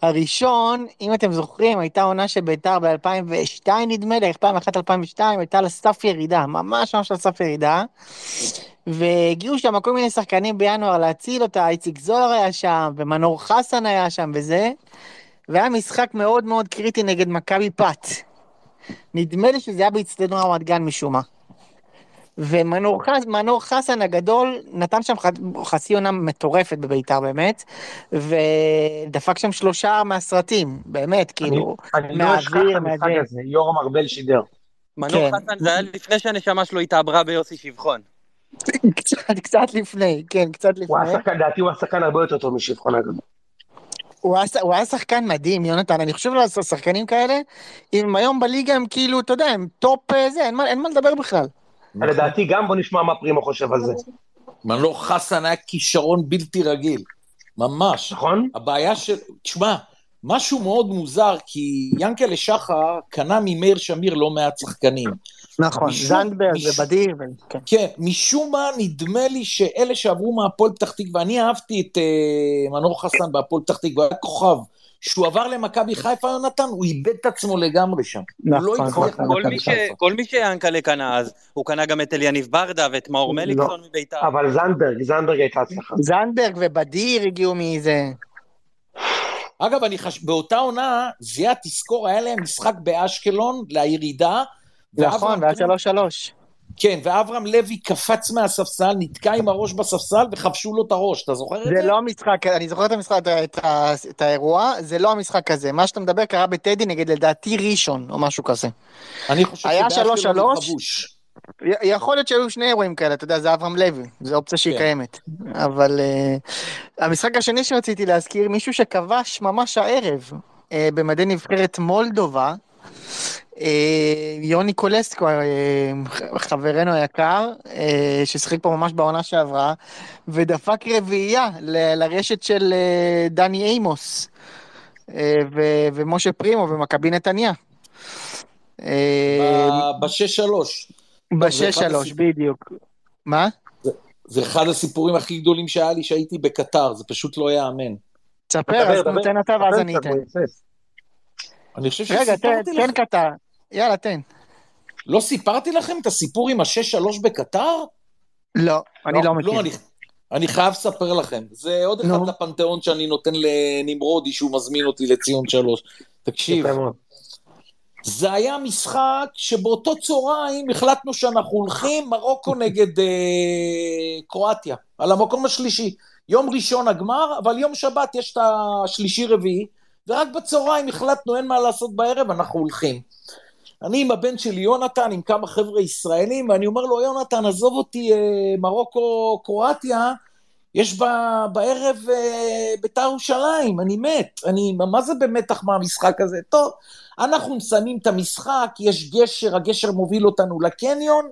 הראשון, אם אתם זוכרים, הייתה עונה שבית"ר ב-2002 נדמה לי, 2001-2002, הייתה לסף ירידה, ממש לסף ירידה, והגיעו שם כל מיני שחקנים בינואר להציל אותה, איציק זוהר היה שם, ומנור חסן היה שם וזה, והיה משחק מאוד מאוד קריטי נגד מכבי פת. נדמה לי שזה היה באצטדיון רמת גן משום מה. ומנור חסן הגדול נתן שם חצי עונה מטורפת בביתר באמת, ודפק שם 3 מהסרטים, באמת, כאילו. אני לא אשכח המשחק הזה, יורם ארבל שידר. מנור חסן זה היה לפני שהנשמה שלו התעברה ביוסי שבחון. קצת לפני, כן, קצת לפני. דעתי הוא השחקן הרבה יותר טוב משבחון הגדול. הוא היה שחקן מדהים, יונתן, אני חושב לעשות שחקנים כאלה, אם היום בליגה הם כאילו, אתה יודע, הם טופ זה, אין מה לדבר בכלל. לדעתי גם בוא נשמע מה פרימו חושב על זה. מנור חסן היה כישרון בלתי רגיל, ממש. נכון? הבעיה של, תשמע, משהו מאוד מוזר, כי ינקלה שחר קנה ממאיר שמיר לא מעט שחקנים. נכון, זנדברג ובדיר. כן, משום מה נדמה לי שאלה שעברו מהפועל פתח תקווה, ואני אהבתי את מנור חסן בהפועל פתח תקווה, היה כוכב, שהוא עבר למכבי חיפה יונתן, הוא איבד את עצמו לגמרי שם. כל מי שיאנקלה קנה אז, הוא קנה גם את אליניב ברדה ואת מאור מליקסון מביתר. אבל זנדברג הייתה הצלחה. זנדברג ובדיר הגיעו מזה. אגב, באותה עונה, זיאת תזכור, היה להם משחק באשקלון, לירידה, נכון, והיה 3-3. כן, ואברהם לוי קפץ מהספסל, נתקע עם הראש בספסל, וחבשו לו את הראש, אתה זוכר את זה? זה לא המשחק, אני זוכר את המשחק, את האירוע, זה לא המשחק הזה, מה שאתה מדבר קרה בטדי נגד לדעתי ראשון, או משהו כזה. אני חושב היה 3-3, יכול להיות שהיו שני אירועים כאלה, אתה יודע, זה אברהם לוי, זה אופציה שהיא קיימת, אבל המשחק השני שרציתי להזכיר, מישהו שכבש ממש הערב, במדי נבחרת מולדובה, יוני קולסקו, חברנו היקר, ששחק פה ממש בעונה שעברה, ודפק רביעייה לרשת של דני אימוס, ומשה פרימו ומכבי נתניה. ב-6-3, בדיוק. מה? זה אחד הסיפורים הכי גדולים שהיה לי שהייתי בקטר, זה פשוט לא יאמן. תספר, אז נותן אתה ואז אני אתן. אני חושב שסיפרתי לכם. רגע, תן קטר. יאללה, תן. לא סיפרתי לכם את הסיפור עם ה-6-3 בקטר? לא, אני לא מכיר. אני חייב לספר לכם. זה עוד אחד לפנתיאון שאני נותן לנמרודי, שהוא מזמין אותי לציון 3. תקשיב. זה היה משחק שבאותו צהריים החלטנו שאנחנו הולכים מרוקו נגד קרואטיה, על המקום השלישי. יום ראשון הגמר, אבל יום שבת יש את השלישי רביעי, ורק בצהריים החלטנו, אין מה לעשות בערב, אנחנו הולכים. אני עם הבן שלי יונתן, עם כמה חבר'ה ישראלים, ואני אומר לו, יונתן, עזוב אותי מרוקו, קרואטיה, יש בערב בית"ר ירושלים, אני מת, מה זה במתח מהמשחק הזה? טוב, אנחנו מסיימים את המשחק, יש גשר, הגשר מוביל אותנו לקניון,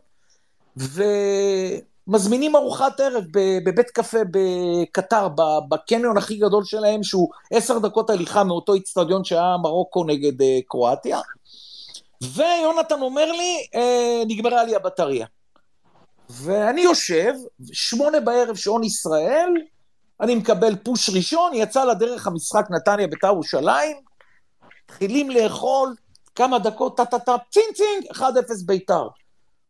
ומזמינים ארוחת ערב בבית קפה בקטר, בקניון הכי גדול שלהם, שהוא 10 דקות הליכה מאותו אצטדיון שהיה מרוקו נגד קרואטיה, ויונתן אומר לי, נגמרה לי הבטריה. ואני יושב, 8 בערב שעון ישראל, אני מקבל פוש ראשון, יצא לדרך המשחק נתניה בית"ר ירושלים, מתחילים לאכול כמה דקות, צינג, 1-0 בית"ר.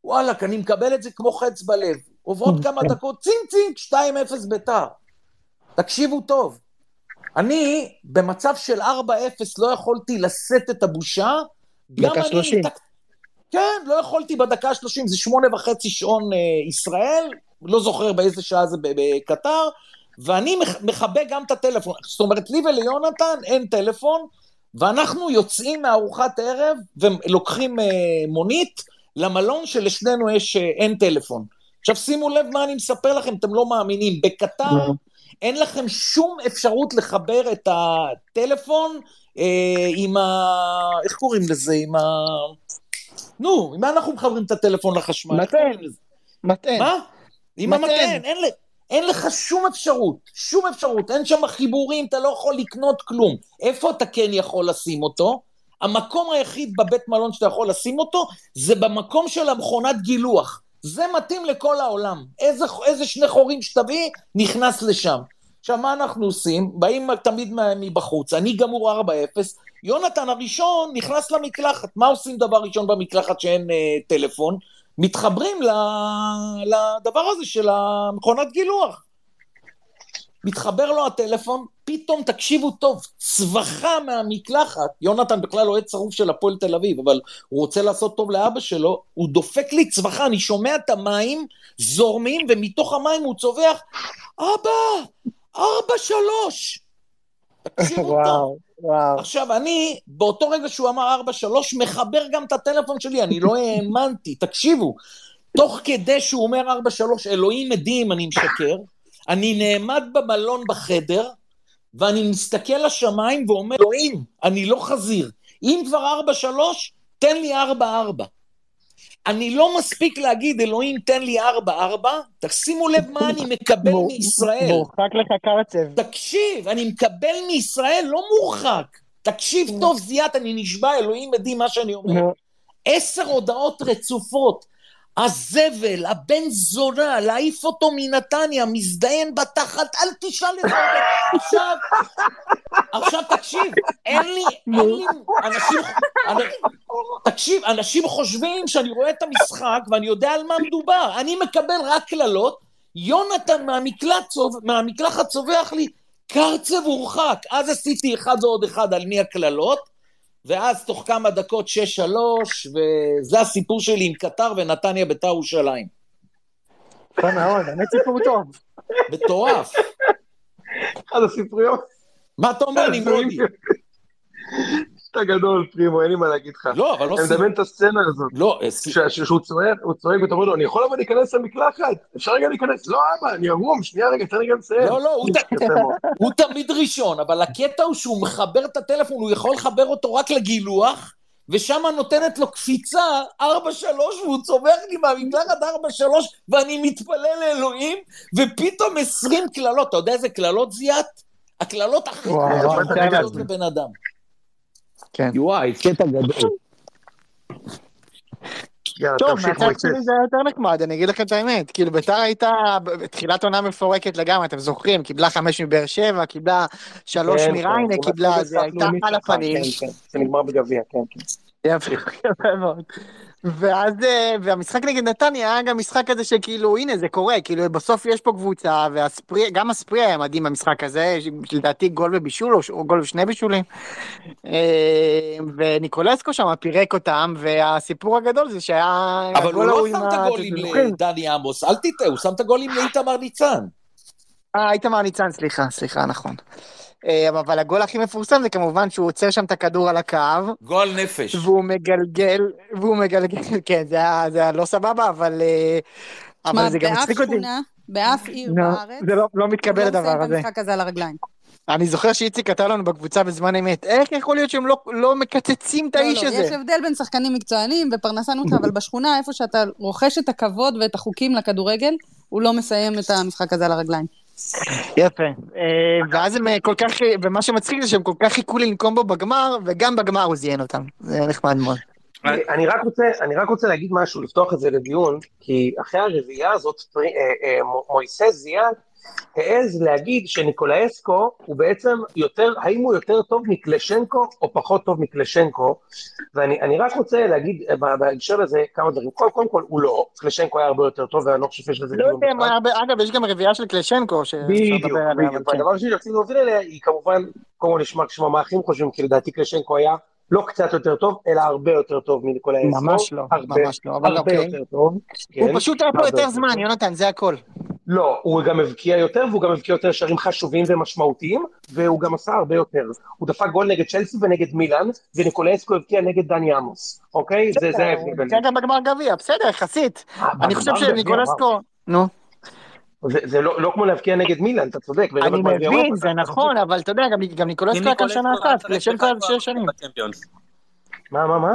וואלה, אני מקבל את זה כמו חץ בלב. עוברות כמה דקות, צינג, 2-0 בית"ר. תקשיבו טוב, אני במצב של 4-0 לא יכולתי לשאת את הבושה, גם אני... כן, לא יכולתי בדקה 30, זה 8:30 שעון ישראל, לא זוכר באיזה שעה זה בקטר, ואני מחבא גם את הטלפון, זאת אומרת, לי וליונתן אין טלפון, ואנחנו יוצאים מארוחת ערב, ולוקחים מונית למלון שלשנינו יש אין טלפון. עכשיו שימו לב מה אני מספר לכם, אתם לא מאמינים, בקטר אין לכם שום אפשרות לחבר את הטלפון עם ה... איך קוראים לזה? עם ה... נו, אם אנחנו מחברים את הטלפון לחשמל? מתן. מה? עם המתן, אין לך שום אפשרות, אין שם חיבורים, אתה לא יכול לקנות כלום. איפה אתה כן יכול לשים אותו? המקום היחיד בבית מלון שאתה יכול לשים אותו, זה במקום של המכונת גילוח. זה מתאים לכל העולם. איזה שני חורים שתביא, נכנס לשם. עכשיו, מה אנחנו עושים? באים תמיד מבחוץ, אני גמור 4-0, יונתן הראשון נכנס למקלחת, מה עושים דבר ראשון במקלחת שאין טלפון? מתחברים לדבר הזה של המכונת גילוח. מתחבר לו הטלפון, פתאום תקשיבו טוב, צווחה מהמקלחת, יונתן בכלל לא עד צרוף של הפועל תל אביב, אבל הוא רוצה לעשות טוב לאבא שלו, הוא דופק לי צווחה, אני שומע את המים, זורמים, ומתוך המים הוא צובח, אבא, 4-3. תקשיבו טוב. עכשיו אני, באותו רגע שהוא אמר 4-3, מחבר גם את הטלפון שלי, אני לא האמנתי, תקשיבו, תוך כדי שהוא אומר 4-3, אלוהים עדים, אני משקר, אני נעמד במלון בחדר, ואני מסתכל לשמיים ואומר, אלוהים, אני לא חזיר, אם כבר 4-3, תן לי 4-4. אני לא מספיק להגיד, אלוהים, תן לי 4-4, תשימו לב מה אני מקבל מישראל. מורחק לך קרצב. תקשיב, אני מקבל מישראל, לא מורחק. תקשיב טוב, זיית, אני נשבע, אלוהים עדים מה שאני אומר. 10 הודעות רצופות, הזבל, הבן זונה, להעיף אותו מנתניה, מזדיין בתחת, אל תשאל את זה. עכשיו תקשיב, אין לי אנשים... תקשיב, אנשים חושבים שאני רואה את המשחק, ואני יודע על מה מדובר, אני מקבל רק קללות, יונתן מהמקלחת צובח לי, קרצב הורחק, אז עשיתי 1+1 על מי הקללות, ואז תוך כמה דקות 6-3, וזה הסיפור שלי עם קטר ונתניה בית"ר ירושלים. נכון מאוד, אני סיפור טוב. מטורף. אחד הסיפוריות. מה אתה אומר לי מודי? אתה גדול, פרימו, אין לי מה להגיד לך. לא, אבל לא סיפור. אני מדמיין את הסצנה הזאת. לא, שהוא צועק, הוא צועק ואתה אומר לו, אני יכול אבל להיכנס למקלחת? אפשר רגע להיכנס? לא, אבא, אני ארום, שנייה רגע, תן רגע לסיים. לא, לא, הוא תמיד ראשון, אבל הקטע הוא שהוא מחבר את הטלפון, הוא יכול לחבר אותו רק לגילוח, ושם נותנת לו קפיצה 4-3, והוא צובר לי מהמקלחת 4-3, ואני מתפלל לאלוהים, ופתאום 20 קללות, אתה יודע איזה קללות זיית? הקללות הכי קללות לבן אדם. כן. וואי, קטע גדול. טוב, מהצד שלי זה היה יותר נחמד, אני אגיד לכם את האמת, כאילו בית"ר הייתה תחילת עונה מפורקת לגמרי, אתם זוכרים, קיבלה 5 מבאר שבע, קיבלה 3 מריינה, קיבלה, זה הייתה על הפנים. זה נגמר בגביע, כן, כן. יפה, יפה מאוד. ואז, והמשחק נגד נתניה היה גם משחק הזה שכאילו, הנה זה קורה, כאילו בסוף יש פה קבוצה, וגם הספרי היה מדהים במשחק הזה, לדעתי גול ובישול, או גול ושני בישולים, וניקולסקו שם פירק אותם, והסיפור הגדול זה שהיה... אבל הוא לא שם את הגולים לדני עמוס, אל תטעה, הוא שם את הגולים לאיתמר ניצן. איתמר ניצן, סליחה, נכון. אבל הגול הכי מפורסם זה כמובן שהוא עוצר שם את הכדור על הקו. גול נפש. והוא מגלגל, כן, זה היה לא סבבה, אבל זה גם מצליק אותי. באף עיר בארץ. זה לא מתקבל הדבר הזה. אני זוכר שאיציק כתב לנו בקבוצה בזמן אמת, איך יכול להיות שהם לא מקצצים את האיש הזה? יש הבדל בין שחקנים מקצוענים ופרנסה נוטה, אבל בשכונה, איפה שאתה רוכש את הכבוד ואת החוקים לכדורגל, הוא לא מסיים את המשחק הזה על הרגליים. יפה, ואז הם כל כך, ומה שמצחיק זה שהם כל כך חיכו לי לנקום בו בגמר, וגם בגמר הוא זיין אותם, זה נחמד מאוד. אני רק רוצה להגיד משהו, לפתוח את זה לדיון, כי אחרי הרביעייה הזאת, מויסס זיין, העז להגיד שניקולאסקו הוא בעצם יותר, האם הוא יותר טוב מקלשנקו או פחות טוב מקלשנקו, ואני רק רוצה להגיד בהקשר לזה כמה דברים, קודם כל הוא לא, קלשנקו היה הרבה יותר טוב ואני לא חושב שזה לא יודע, אגב יש גם רביעה של קלשנקו בדיוק, הדבר שרציתי להוביל אליה היא כמובן, כמו נשמע כשמה מה אחים חושבים, כי לדעתי קלשנקו היה לא קצת יותר טוב, אלא הרבה יותר טוב מניקולאסקו, ממש לא, אבל אוקיי, הוא פשוט היה פה יותר זמן, יונתן, זה הכל. לא, הוא גם מבקיע יותר, והוא גם מבקיע יותר שערים חשובים ומשמעותיים, והוא גם עשה הרבה יותר. הוא דפק גול נגד צ'לסי ונגד מילאן, וניקולאסקו הבקיע נגד דני עמוס, אוקיי? זה ההבדל ביניהם. זה גם בגמר גביע, בסדר, חסית. אני חושב שניקולאסקו... נו. זה לא כמו להבקיע נגד מילאן, אתה צודק. אני מבין, זה נכון, אבל אתה יודע, גם ניקולאסקו היה כאן שנה אחת, לשם כבר 6 שנים. מה?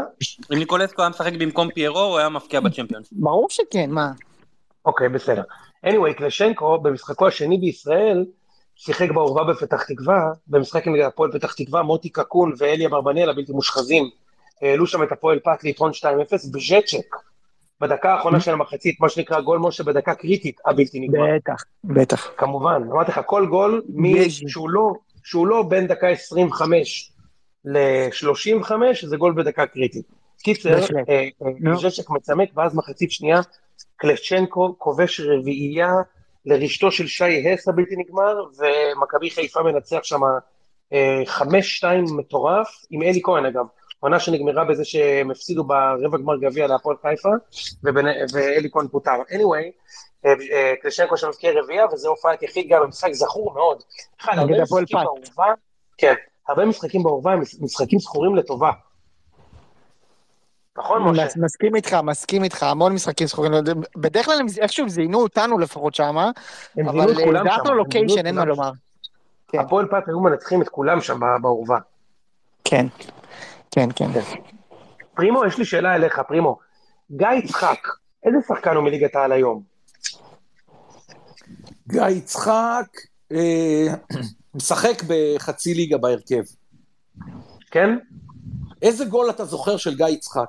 אם ניקולאסקו היה משחק במקום פיירו, הוא היה מפקיע בצ'מפיונס. ברור שכן, מה? אוקיי, בסדר. anyway, קלשנקו במשחקו השני בישראל שיחק בעורבה בפתח תקווה, במשחק נגד הפועל פתח תקווה, מוטי קקון ואליה ברבנאל הבלתי מושחזים, העלו שם את הפועל פת ליתרון 2-0 בז'צ'ק, בדקה האחרונה של המחצית, מה שנקרא גול משה בדקה קריטית, הבלתי נגמר. בטח. כמובן, אמרתי לך, כל גול שהוא לא בין דקה 25 ל-35, זה גול בדקה קריטית. קיצר, ז'צ'ק מצמק, ואז מחצית שנייה, קלצ'נקו כובש רביעייה לרשתו של שי הסה בלתי נגמר, ומכבי חיפה מנצח שם 5-2 מטורף, עם אלי כהן אגב, עונה שנגמרה בזה שהם הפסידו ברבע גמר גביע להפועל חיפה, ואלי כהן פוטר. anyway, קלצ'נקו שמבקיע רביעייה, וזה הופעת יחיד גם, המשחק זכור מאוד. הרבה משחקים בעורבה, כן, הרבה משחקים בעורבה הם משחקים זכורים לטובה. נכון, משה? מסכים איתך, המון משחקים זכורים, בדרך כלל איכשהו זיינו אותנו לפחות שם, אבל זה אחלה לוקיישן, אין מה לומר. הפועל פת היו מנצחים את כולם שם בעורבה. כן. פרימו, יש לי שאלה אליך, פרימו. גיא יצחק, איזה שחקן הוא מליגת העל היום? גיא יצחק משחק בחצי ליגה בהרכב. כן? איזה גול אתה זוכר של גיא יצחק?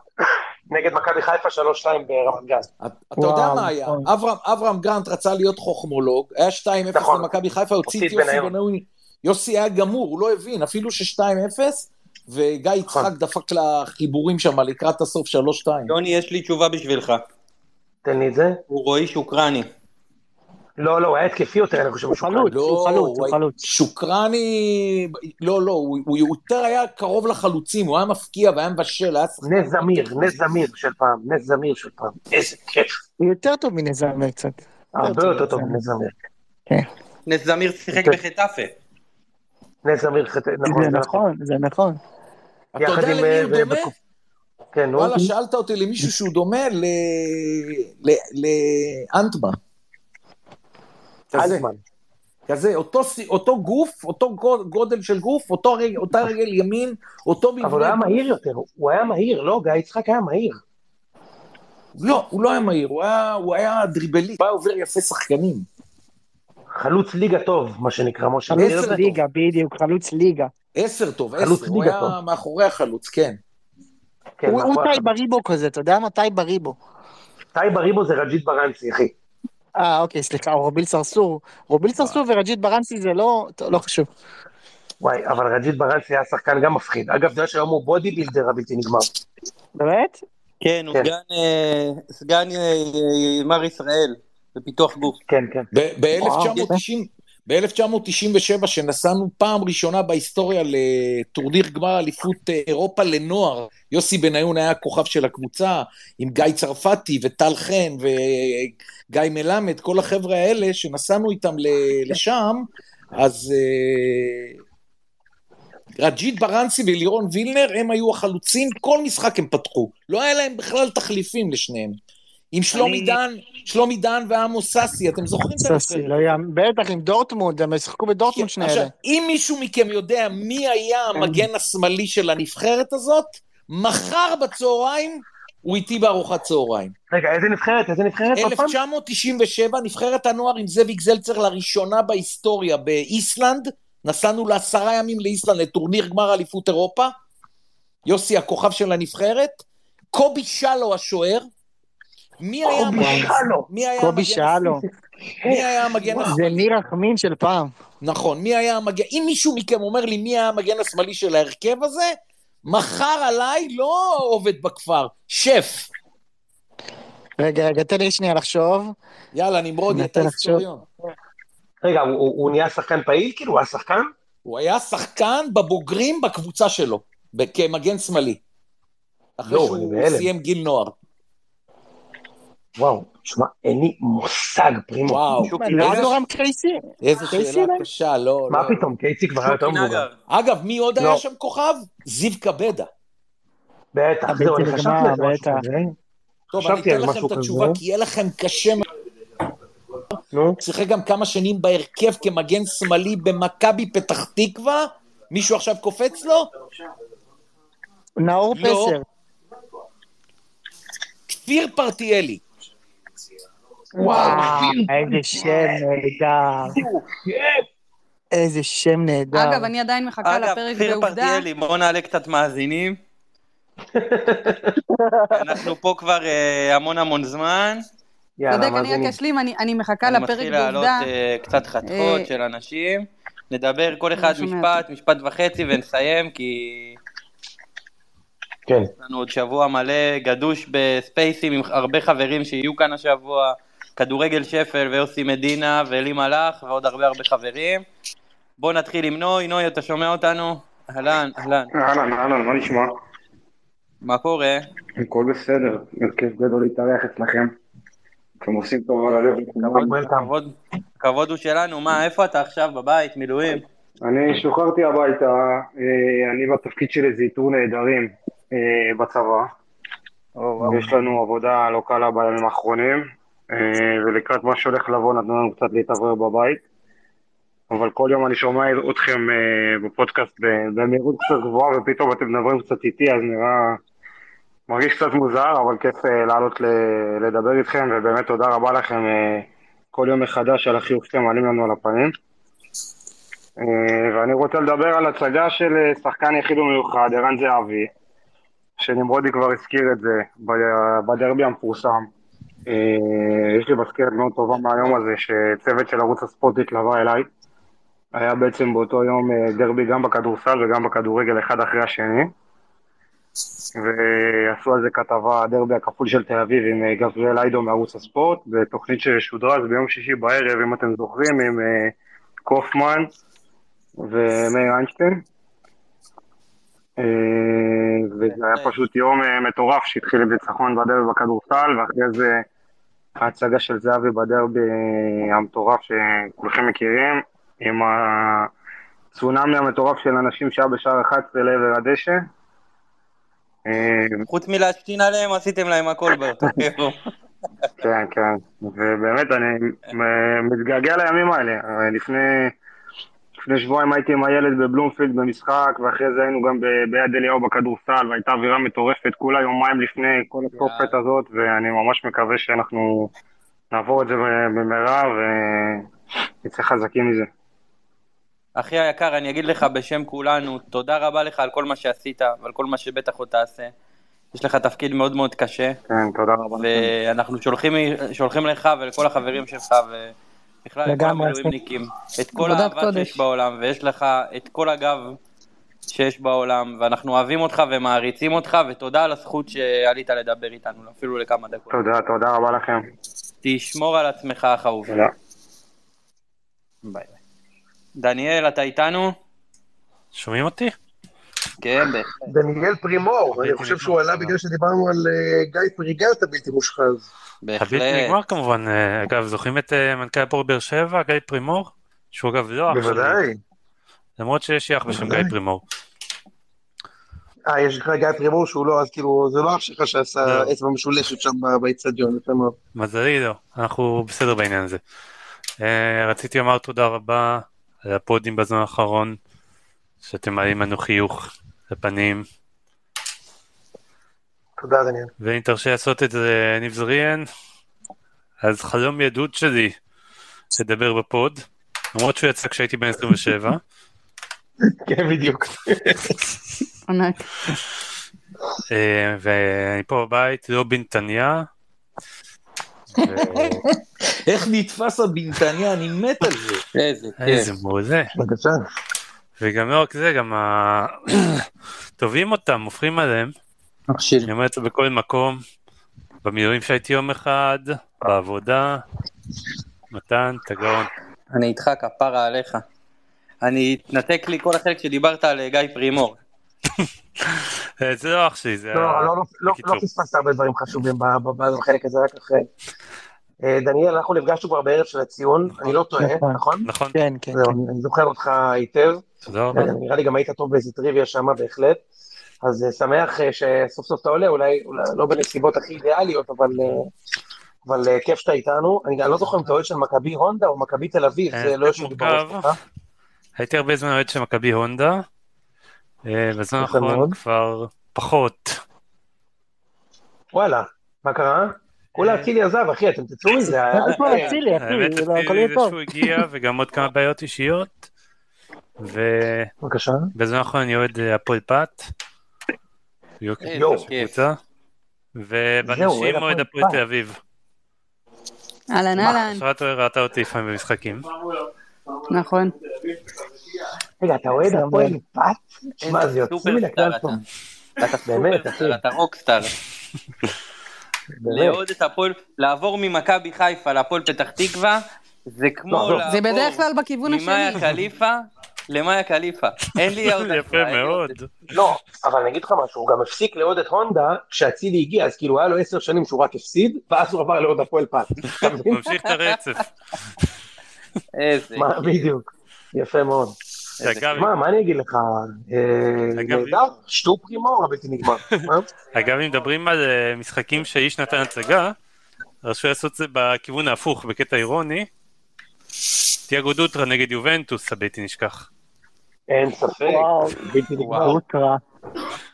נגד מכבי חיפה 3-2 ברמת גן. אתה יודע מה היה? אברהם גרנט רצה להיות חוכמולוג, היה 2-0 למכבי חיפה, הוציא את יוסי בנאוני. יוסי היה גמור, הוא לא הבין, אפילו ש-2-0, וגיא יצחק דפק לחיבורים שם לקראת הסוף 3-2. יוני, יש לי תשובה בשבילך. תן לי את זה. הוא רואי שוקרני. לא, לא, הוא היה התקפי יותר, אני חושב, הוא חלוץ, הוא חלוץ. שוקרני, לא, לא, הוא יותר היה קרוב לחלוצים, הוא היה מפקיע והיה מבשל. נזמיר של פעם, איזה כיף. הוא יותר טוב מנזמיר קצת. הרבה יותר טוב מנזמיר. נזמיר שיחק בחטאפה. נזמיר, נכון. זה נכון. אתה יודע למי הוא דומה? וואלה, שאלת אותי למישהו שהוא דומה לאנטמה. כזה, אותו גוף, אותו גודל של גוף, אותה רגל ימין, אותו מבנה. אבל הוא היה מהיר יותר, הוא היה מהיר, לא, גיא יצחק היה מהיר. לא, הוא לא היה מהיר, הוא היה דריבלי, הוא היה עובר יפה שחקנים. חלוץ ליגה טוב, מה שנקרא, משה. חלוץ ליגה, בדיוק, חלוץ ליגה. 10 טוב, 10, הוא היה מאחורי החלוץ, כן. הוא טי בריבו כזה, אתה יודע מה? טי בריבו. טי בריבו זה רג'ית ברנסי, אחי. אוקיי, סליחה, רוביל סרסור. רוביל סרסור ורג'ית ברנסי זה לא חשוב. וואי, אבל רג'ית ברנסי היה שחקן גם מפחיד. אגב, זה שהיום הוא בודי בילדר הבלתי נגמר. באמת? כן, הוא סגן מר ישראל, בפיתוח גוף. כן, כן. ב-1997, שנסענו פעם ראשונה בהיסטוריה לטורניר גמר אליפות אירופה לנוער, יוסי בניון היה הכוכב של הקבוצה, עם גיא צרפתי וטל חן וגיא מלמד, כל החבר'ה האלה שנסענו איתם לשם, אז רג'ית ברנסי ולירון וילנר, הם היו החלוצים, כל משחק הם פתחו, לא היה להם בכלל תחליפים לשניהם. עם שלומי דן ועמוס סאסי, אתם זוכרים את זה? בטח, עם דורטמונד, הם שחקו בדורטמונד שני אלה. אם מישהו מכם יודע מי היה המגן השמאלי של הנבחרת הזאת, מחר בצהריים הוא איתי בארוחת צהריים. רגע, איזה נבחרת? 1997, נבחרת הנוער עם זאביק זלצר לראשונה בהיסטוריה באיסלנד, נסענו ל10 ימים לאיסלנד לטורניר גמר אליפות אירופה, יוסי הכוכב של הנבחרת, קובי שלו השוער, מי היה המגן? זה ניר רחמים של פעם. נכון, מי היה המגן? אם מישהו מכם אומר לי מי היה המגן השמאלי של ההרכב הזה, מחר עליי לא עובד בכפר, שף. רגע, תן לי שנייה לחשוב. יאללה, נמרוד, אתה היסטוריון. רגע, הוא נהיה שחקן פעיל? כאילו, הוא היה שחקן? הוא היה שחקן בבוגרים בקבוצה שלו, כמגן שמאלי. אחרי שהוא סיים גיל נוער. וואו, תשמע, אין לי מושג פרימו. וואו, לא נורם קייסי. איזה שאלה קשה, לא. מה פתאום, קייסי כבר היה טוב בוגר. אגב, מי עוד היה שם כוכב? זיו קבדה. בטח, זהו, אני חשבתי על משהו כזה. טוב, אני אתן לכם את התשובה, כי יהיה לכם קשה. שיחק גם כמה שנים בהרכב כמגן שמאלי במכבי פתח תקווה. מישהו עכשיו קופץ לו? נאור פסר. כפיר פרטיאלי. וואו, איזה שם נהדר. איזה שם נהדר. אגב, אני עדיין מחכה לפרק בעובדה. אגב, כפיר פרטיאלי, בואו נעלה קצת מאזינים. אנחנו פה כבר המון זמן. תודה, אני אקשלים, אני מחכה לפרק בעובדה. אני מתחיל לעלות קצת חתכות של אנשים. נדבר כל אחד משפט וחצי ונסיים, כי... כן. לנו עוד שבוע מלא, גדוש בספייסים עם הרבה חברים שיהיו כאן השבוע. כדורגל שפל ויוסי מדינה ואלי מלאך ועוד הרבה חברים. בוא נתחיל עם נוי, אתה שומע אותנו? אהלן, מה נשמע? מה קורה? הכל בסדר, כיף גדול להתארח אצלכם. אתם עושים טוב על הלב. כבוד הוא שלנו, מה, איפה אתה עכשיו בבית, מילואים? אני שוחררתי הביתה, אני בתפקיד של איזה איתור נהדרים בצבא. יש לנו עבודה לא קלה בימים האחרונים. ולקראת מה שהולך לבוא נתנו לנו קצת להתעבר בבית, אבל כל יום אני שומע אתכם בפודקאסט במהירות קצת גבוהה, ופתאום אתם מדברים קצת איתי, אז נראה מרגיש קצת מוזר, אבל כיף לעלות לדבר איתכם, ובאמת תודה רבה לכם כל יום מחדש על החיוך שאתם מעלים לנו על הפנים. ואני רוצה לדבר על הצגה של שחקן יחיד ומיוחד, ערן זהבי, שנמרודי כבר הזכיר את זה בדרבי המפורסם. יש לי מזכרת מאוד טובה מהיום הזה, שצוות של ערוץ הספורט התלווה אליי, היה בעצם באותו יום דרבי גם בכדורסל וגם בכדורגל אחד אחרי השני, ועשו על זה כתבה, הדרבי הכפול של תל אביב, עם גבריאל איידו מערוץ הספורט, בתוכנית ששודרה, אז ביום שישי בערב, אם אתם זוכרים, עם קופמן ומאיר איינשטיין. וזה היה פשוט יום מטורף שהתחיל בצחון בדרבי בכדורסל, ואחרי זה ההצגה של זהבי בדרבי המטורף שכולכם מכירים, עם הצונאמי המטורף של אנשים שהיה בשער 11 לעבר הדשא. חוץ מלהשתין עליהם, עשיתם להם הכל באותו יום. כן, כן. ובאמת, אני מתגעגע לימים האלה. לפני שבועיים הייתי עם הילד בבלומפילד במשחק, ואחרי זה היינו גם ביד אליהו בכדורסל, והייתה אווירה מטורפת כולה יומיים לפני כל התופת הזאת, ואני ממש מקווה שאנחנו נעבור את זה במהרה, ונצא חזקים מזה. אחי היקר, אני אגיד לך בשם כולנו, תודה רבה לך על כל מה שעשית, ועל כל מה שבטח עוד תעשה. יש לך תפקיד מאוד מאוד קשה. כן, תודה רבה. ואנחנו שולחים לך ולכל החברים שלך, ובכלל לכל המילואימניקים, את כל האהבה שיש בעולם, ויש לך את כל הגב שיש בעולם, ואנחנו אוהבים אותך ומעריצים אותך, ותודה על הזכות שעלית לדבר איתנו, אפילו לכמה דקות. תודה, תודה רבה לכם. תשמור על עצמך החרוב. תודה. ביי. דניאל, אתה איתנו? שומעים אותי? כן, בהחלט. דניאל פרימור, אני חושב שהוא עלה בגלל שדיברנו על גיא פריגרת הבלתי מושחז. בהחלט. הבלתי נגמר כמובן, אגב, זוכרים את מנכ"ל הפועל באר שבע, גיא פרימור? שהוא אגב לא אח שלי. בוודאי. למרות שיש יח בשם גיא פרימור. יש לך גיא פרימור שהוא לא, אז כאילו, זה לא אח שלך שעשה עצמה משולשת שם באיצטדיון, לפעמים. מזלי לא, אנחנו בסדר בעניין הזה. רציתי לומר תודה רבה. הפודים בזמן האחרון, שאתם מעלים לנו חיוך לפנים. תודה, דניאל. ואם תרשה לעשות את זה נבזריאן, אז חלום ידוד שלי לדבר בפוד, למרות שהוא יצא כשהייתי בן 27. כן, בדיוק. ענק. ואני פה בבית, לא בנתניה. איך נתפס הבנתניה, אני מת על זה. איזה מוזה. וגם לא רק זה, גם טובים אותם, הופכים עליהם. אני אומר את זה בכל מקום, במילואים שהייתי יום אחד, בעבודה, מתן, תגרון. אני איתך כפרה עליך. אני התנתק לי כל החלק שדיברת על גיא פרימור. זה לא אח שלי, זה... לא פספסת הרבה דברים חשובים בחלק הזה, רק אחרי. דניאל, אנחנו נפגשנו כבר בערב של הציון, אני לא טועה, נכון? נכון. כן, כן. אני זוכר אותך היטב. תודה רבה. נראה לי גם היית טוב באיזה טריוויה שם, בהחלט. אז שמח שסוף סוף אתה עולה, אולי לא בנסיבות הכי אידיאליות, אבל כיף שאתה איתנו. אני לא זוכר אם אתה אוהד של מכבי הונדה או מכבי תל אביב, זה לא יושב בראש שלך. הייתי הרבה זמן אוהד של מכבי הונדה, בזמן האחרון כבר פחות. וואלה, מה קרה? כולה אצילי עזב, אחי, אתם תצאו מזה. האמת, אצילי זה שהוא הגיע, וגם עוד כמה בעיות אישיות. בבקשה. בזמן האחרון אני אוהד הפועל פת. יואו. ובנשים אוהד הפועל תל אביב. אהלן, אהלן. שרת אוהד ראתה אותי לפעמים במשחקים. נכון. רגע, אתה אוהד הפועל פת? מה, זה יוצא מן הכלל פה. אתה באמת, אחי. אתה רוקסטאר. לעוד את הפועל, לעבור ממכבי חיפה להפועל פתח תקווה, זה כמו לעבור, זה בדרך כלל בכיוון השני, ממאיה קליפה למאיה קליפה, אין לי עוד יפה מאוד. לא, אבל אני אגיד לך משהו, הוא גם הפסיק לעוד את הונדה כשהצילי הגיע, אז כאילו היה לו 10 שנים שהוא רק הפסיד, ואז הוא עבר לעוד הפועל פת, ממשיך את הרצף. איזה בדיוק, יפה מאוד. מה אני אגיד לך, שטו פרימור הבלתי נגמר. אגב, אם מדברים על משחקים שאיש נתן הצגה, רשו לעשות את זה בכיוון ההפוך, בקטע אירוני, תיאגו דוטרה נגד יובנטוס, הבלתי נשכח. אין ספק, בלתי נגמר.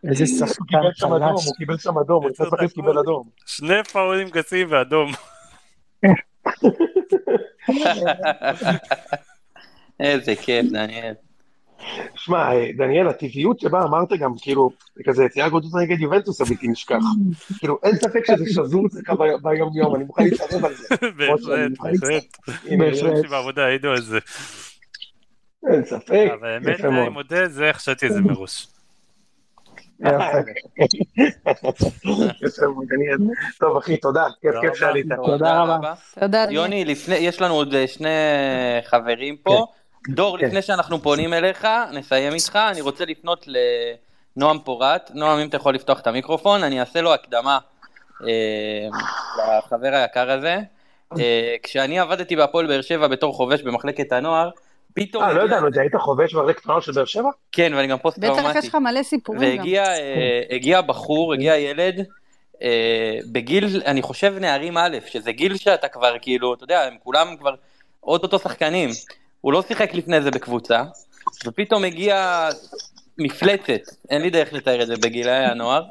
איזה ספק, הוא קיבל שם אדום, הוא צריך קיבל אדום. 2 פאולים גסים ואדום. איזה כיף, דניאל. שמע, דניאל, הטבעיות שבה אמרת גם, כאילו, כזה, תיאגו דוטרה נגד יובנטוס, הבלתי נשכח. כאילו, אין ספק שזה שזור צריכה ביום יום, אני מוכן להתערב על זה. בהחלט, בהחלט. בהחלט שבעבודה היינו על זה. אין ספק. אבל האמת, אני מודה, זה חשבתי איזה מרוש. טוב אחי, תודה, כיף שעלית. תודה רבה. יוני, יש לנו עוד שני חברים פה. דור, לפני שאנחנו פונים אליך, נסיים איתך, אני רוצה לפנות לנועם פורט. נועם, אם אתה יכול לפתוח את המיקרופון, אני אעשה לו הקדמה לחבר היקר הזה. כשאני עבדתי בהפועל באר שבע בתור חובש במחלקת הנוער, פתאום... לא יודענו, זה היית חובש במחלקת הנוער של באר שבע? כן, ואני גם פוסט-טראומטי. בטח יש לך מלא סיפורים גם. והגיע בחור, הגיע ילד, בגיל, אני חושב נערים א', שזה גיל שאתה כבר כאילו, אתה יודע, הם כולם כבר עוד אותו שחקנים. הוא לא שיחק לפני זה בקבוצה, ופתאום הגיע מפלצת, אין לי דרך לתאר את זה בגילי הנוער,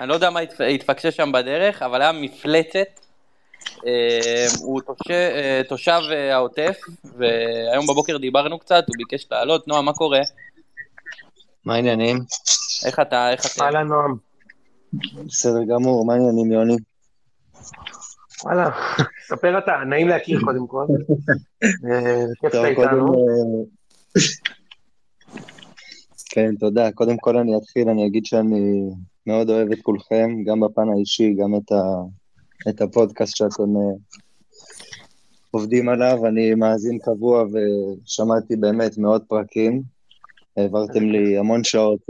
אני לא יודע מה התפקשה שם בדרך, אבל היה מפלצת, הוא תושב העוטף, והיום בבוקר דיברנו קצת, הוא ביקש לעלות. נועם, מה קורה? מה העניינים? איך אתה? הלאה נועם. בסדר גמור, מה העניינים יוני? וואלה, ספר אתה, נעים להכיר קודם כל. כן, תודה. קודם כל אני אתחיל, אני אגיד שאני מאוד אוהב את כולכם, גם בפן האישי, גם את הפודקאסט שאתם עובדים עליו. אני מאזין קבוע ושמעתי באמת מאות פרקים. העברתם לי המון שעות,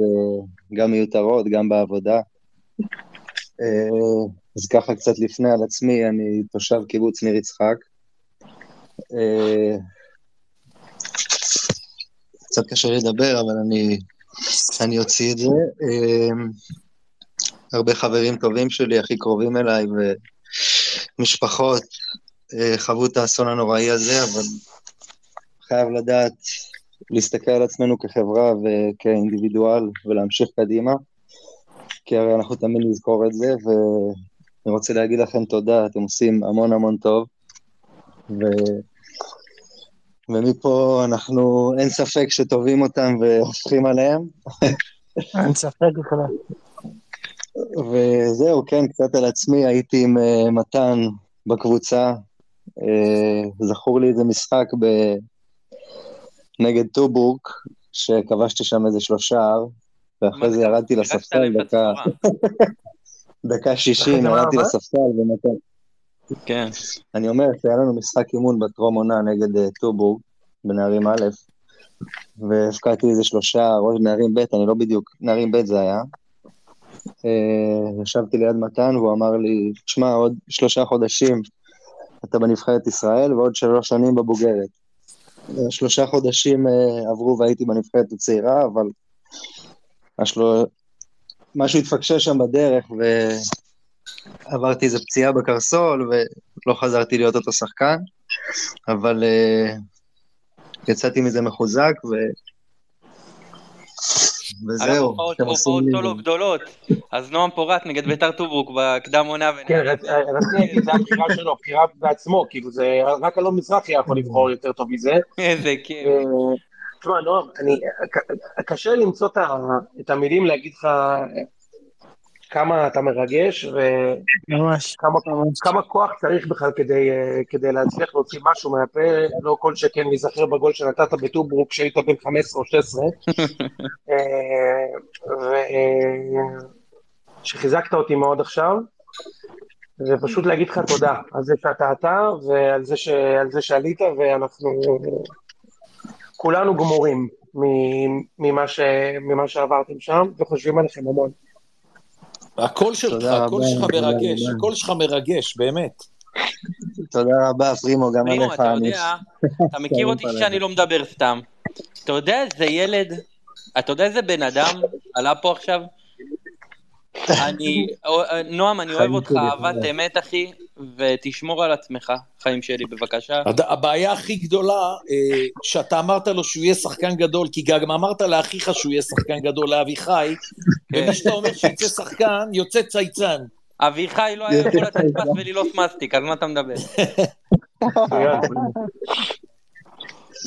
גם מיותרות, גם בעבודה. אז ככה קצת לפני על עצמי, אני תושב קיבוץ ניר יצחק. קצת קשה לדבר, אבל אני אוציא את זה. הרבה חברים טובים שלי, הכי קרובים אליי, ומשפחות חוו את האסון הנוראי הזה, אבל חייב לדעת להסתכל על עצמנו כחברה וכאינדיבידואל, ולהמשיך קדימה, כי הרי אנחנו תמיד נזכור את זה, אני רוצה להגיד לכם תודה, אתם עושים המון המון טוב, ומפה אנחנו, אין ספק שטובים אותם והופכים עליהם. אין ספק בכלל. וזהו, כן, קצת על עצמי, הייתי עם מתן בקבוצה, זכור לי איזה משחק נגד טובורק, שכבשתי שם איזה 3 שער, ואחרי זה ירדתי לספסל דקה 60, ירדתי לספסל ומתן. כן. אני אומר, היה לנו משחק אימון בטרום עונה נגד טובורק, בנערים א', והפקעתי איזה 3 שער, או נערים ב', אני לא בדיוק, נערים ב' זה היה, ישבתי ליד מתן והוא אמר לי, תשמע, עוד 3 חודשים אתה בנבחרת ישראל ועוד 3 שנים בבוגרת. 3 חודשים עברו והייתי בנבחרת הצעירה, אבל משהו התפקשה שם בדרך ועברתי איזה פציעה בקרסול ולא חזרתי להיות אותו שחקן, אבל יצאתי מזה מחוזק וזהו. הופעות סולו גדולות, אז נועם פורט נגד ביתר טוברוק בקדם עונה. כן, זה הבחירה שלו, הבחירה בעצמו, כאילו זה רק אלון מזרחי יכול לבחור יותר טוב מזה. איזה כן. תשמע נועם, קשה למצוא את המילים להגיד לך כמה אתה מרגש וכמה כוח צריך בכלל כדי להצליח להוציא משהו מהפה, לא כל שכן להיזכר בגול שנתת בטוברוק שהיית בין 15 או 16, שחיזקת אותי מאוד עכשיו, ופשוט להגיד לך תודה על זה שאתה ועל זה שעלית, ואנחנו כולנו גמורים ממה שעברתם שם וחושבים עליכם המון. הכל שלך מרגש, הכל שלך מרגש, באמת. תודה רבה, פרימו, גם עליך. אתה יודע, אתה מכיר אותי שאני לא מדבר סתם. אתה יודע איזה ילד, אתה יודע איזה בן אדם עלה פה עכשיו? נועם, אני אוהב אותך, אהבת אמת, אחי, ותשמור על עצמך, חיים שלי, בבקשה. הבעיה הכי גדולה, שאתה אמרת לו שהוא יהיה שחקן גדול, כי גם אמרת לאחיך שהוא יהיה שחקן גדול, לאביחי, ומי שאתה אומר שיצא שחקן, יוצא צייצן. אביחי לא היה יכול לתת פס ולילוס מסטיק, על מה אתה מדבר?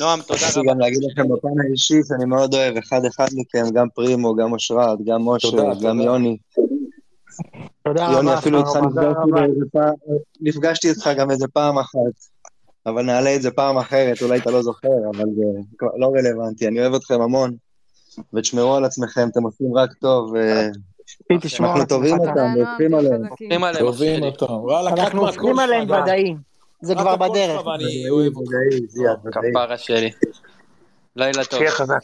נועם, תודה רבה. אני גם להגיד לכם בפן האישי, אני מאוד אוהב אחד מכם, גם פרימו, גם אושרת, גם משה, גם יוני. יוני, אפילו איתך נפגשתי איתך גם איזה פעם אחת, אבל נעלה את זה פעם אחרת, אולי אתה לא זוכר, אבל זה לא רלוונטי, אני אוהב אתכם המון, ותשמרו על עצמכם, אתם עושים רק טוב, אנחנו טובים אותם, הולכים עליהם. טובים אותם. אנחנו הולכים עליהם ודאי. זה כבר בדרך. כפרה שלי. לילה טוב. שיהיה חזק.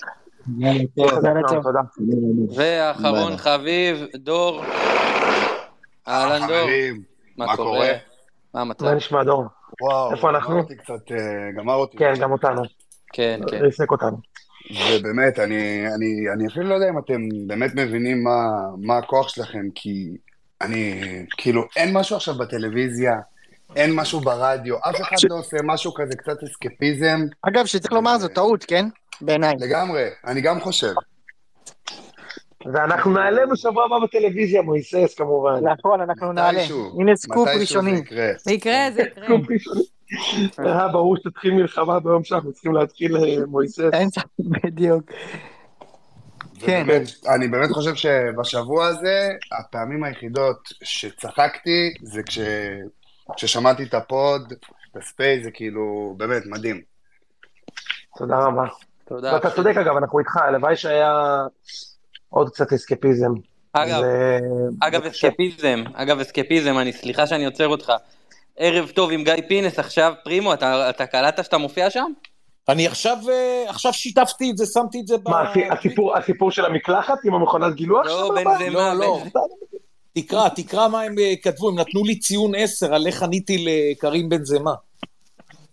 ואחרון חביב, דור. אהלן דור. מה קורה? מה המצב? מה נשמע דור? איפה אנחנו? גמר אותי. כן, גם אותנו. כן, כן. ריסק אותנו. ובאמת, אני אפילו לא יודע אם אתם באמת מבינים מה הכוח שלכם, כי אני, כאילו, אין משהו עכשיו בטלוויזיה, אין משהו ברדיו, אף אחד לא עושה משהו כזה, קצת אסקפיזם. אגב, שצריך לומר, זו טעות, כן? בעיניי. לגמרי, אני גם חושב. ואנחנו נעלה בשבוע הבא בטלוויזיה, מויסס, כמובן. נכון, אנחנו נעלה. הנה סקופ ראשוני. זה יקרה. סקופ ראשוני. ברור שתתחיל מלחמה ביום שאנחנו צריכים להתחיל מויסס. אין סך, בדיוק. כן. אני באמת חושב שבשבוע הזה, הפעמים היחידות שצחקתי, זה כששמעתי את הפוד, בספייס, זה כאילו, באמת, מדהים. תודה רבה. ואתה צודק אגב, אנחנו איתך, הלוואי שהיה... עוד קצת אסקפיזם. אגב אסקפיזם, אני סליחה שאני עוצר אותך. ערב טוב עם גיא פינס, עכשיו פרימו, אתה קלטת שאתה מופיע שם? אני עכשיו שיתפתי את זה, שמתי את זה. מה, הסיפור של המקלחת עם המכונת גילוח? לא, לא. תקרא מה הם כתבו, הם נתנו לי ציון 10, על איך עניתי לקרים בן זמה.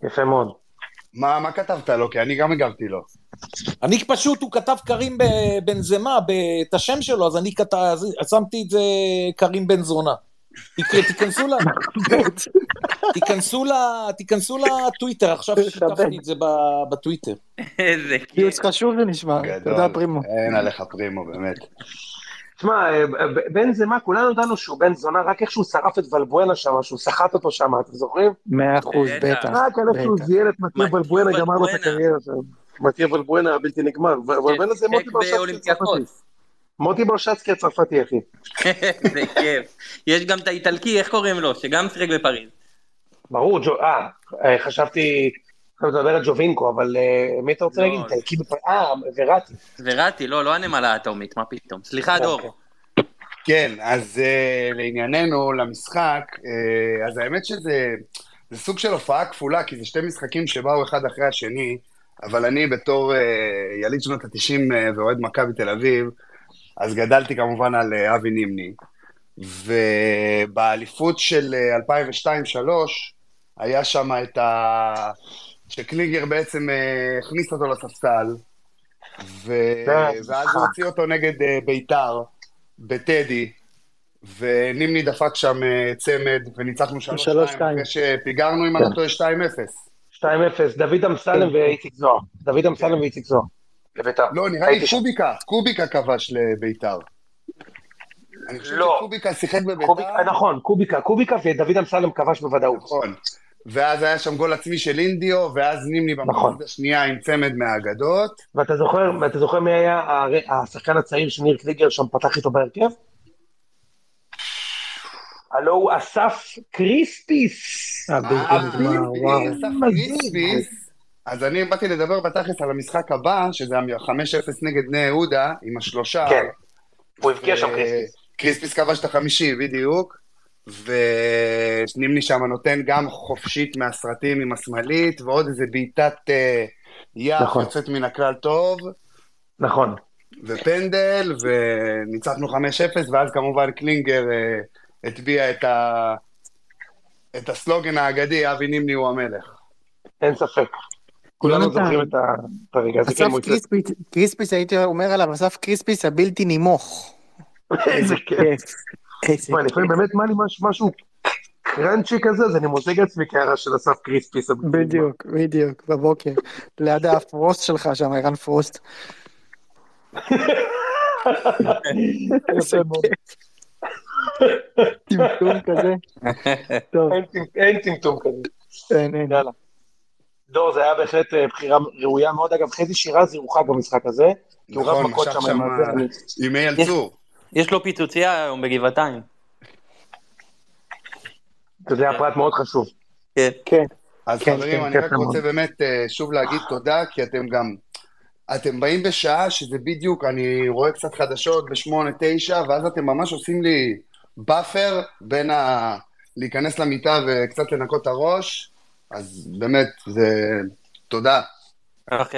יפה מאוד. מה כתבת לו? כי אני גם הגבתי לו. אני פשוט, הוא כתב קרים בן זמה, את השם שלו, אז אני שמתי את זה קרים בן זונה. תיכנסו לטוויטר, עכשיו שיתפתי את זה בטוויטר. איזה כיף. יוץ חשוב ונשמע. תודה פרימו. אין עליך פרימו, באמת. תשמע, בן זמה, כולנו ידענו שהוא בן זונה, רק איך שהוא שרף את ולבואנה שם, שהוא שחט אותו שם, אתם זוכרים? 100%, בטח. רק על איך שהוא זיהל את מתיאו ולבואנה, גמר לו את הקריירה שלו. מתיאו ולבואנה הבלתי נגמר, ולבואנה זה מוטי ברשצקי הצרפתי, אחי. זה כיף. יש גם את האיטלקי, איך קוראים לו, שגם שחק בפריז. ברור, חשבתי, אתה מדבר על ג'ובינקו, אבל מי אתה רוצה להגיד? איטלקי בפריז, וראטי, לא הנמלה האטומית, מה פתאום. סליחה, דור. כן, אז לענייננו, למשחק, אז האמת שזה סוג של הופעה כפולה, כי זה שתי משחקים שבאו אחד אחרי השני, אבל אני בתור יליד שנות ה-90 ואוהד מכבי בתל אביב, אז גדלתי כמובן על אבי נימני, ובאליפות של 2002-2003, היה שם את שקלינגר בעצם הכניס אותו לספסל, ואז הוא הוציא אותו נגד ביתר, בטדי, ונימני דפק שם צמד, וניצחנו 3-2, אחרי שפיגרנו עם הנתון 2-0. 2-0, דוד אמסלם ואיציק זוהר. לא, נראה לי קוביקה כבש לביתר. אני חושב שקוביקה שיחק בביתר. נכון, קוביקה ודוד אמסלם כבש בוודאות. נכון, ואז היה שם גול עצמי של אינדיו, ואז נימני במחוז השנייה עם צמד מהאגדות. ואתה זוכר מי היה השחקן הצעיר שניר קליגר שם פתח איתו בהרכב? הלא הוא אסף קריספיס. אז אני באתי לדבר בתכלס על המשחק הבא, שזה 5-0 נגד בני יהודה, עם השלושה. כן, הוא הבקיע שם קריספיס. קריספיס כבש את 50, בדיוק, ונימני שם נותן גם חופשית מהסרטים עם השמאלית, ועוד איזה בעיטת יח יוצאת מן הכלל טוב. נכון. ופנדל, וניצחנו 5-0, ואז כמובן קלינגר הטביע את הסלוגן האגדי, אבי נימני הוא המלך. אין ספק. כולנו זוכרים את הרגע. אסף קריספיס, הייתי אומר עליו, אסף קריספיס הבלתי נימוך. איזה כיף. מה, לפעמים באמת מה לי משהו קרנצ'י כזה, זה אני מוזג עצמי כהרה של אסף קריספיס. בדיוק, בבוקר. ליד הפרוסט שלך שם, אירן פרוסט. איזה כיף. טמטום כזה. אין טמטום כזה. אין, יאללה. דור, זה היה בהחלט בחירה ראויה מאוד. אגב, חזי שירז ירוחק במשחק הזה. נכון, משך שם ימי על צור. יש לו פיצוצייה היום בגבעתיים. זה היה פרט מאוד חשוב. כן. אז חברים, אני רק רוצה באמת שוב להגיד תודה, כי אתם גם... אתם באים בשעה שזה בדיוק, אני רואה קצת חדשות ב-8-9, ואז אתם ממש עושים לי באפר בין להיכנס למיטה וקצת לנקות את הראש, אז באמת, זה תודה. אחי,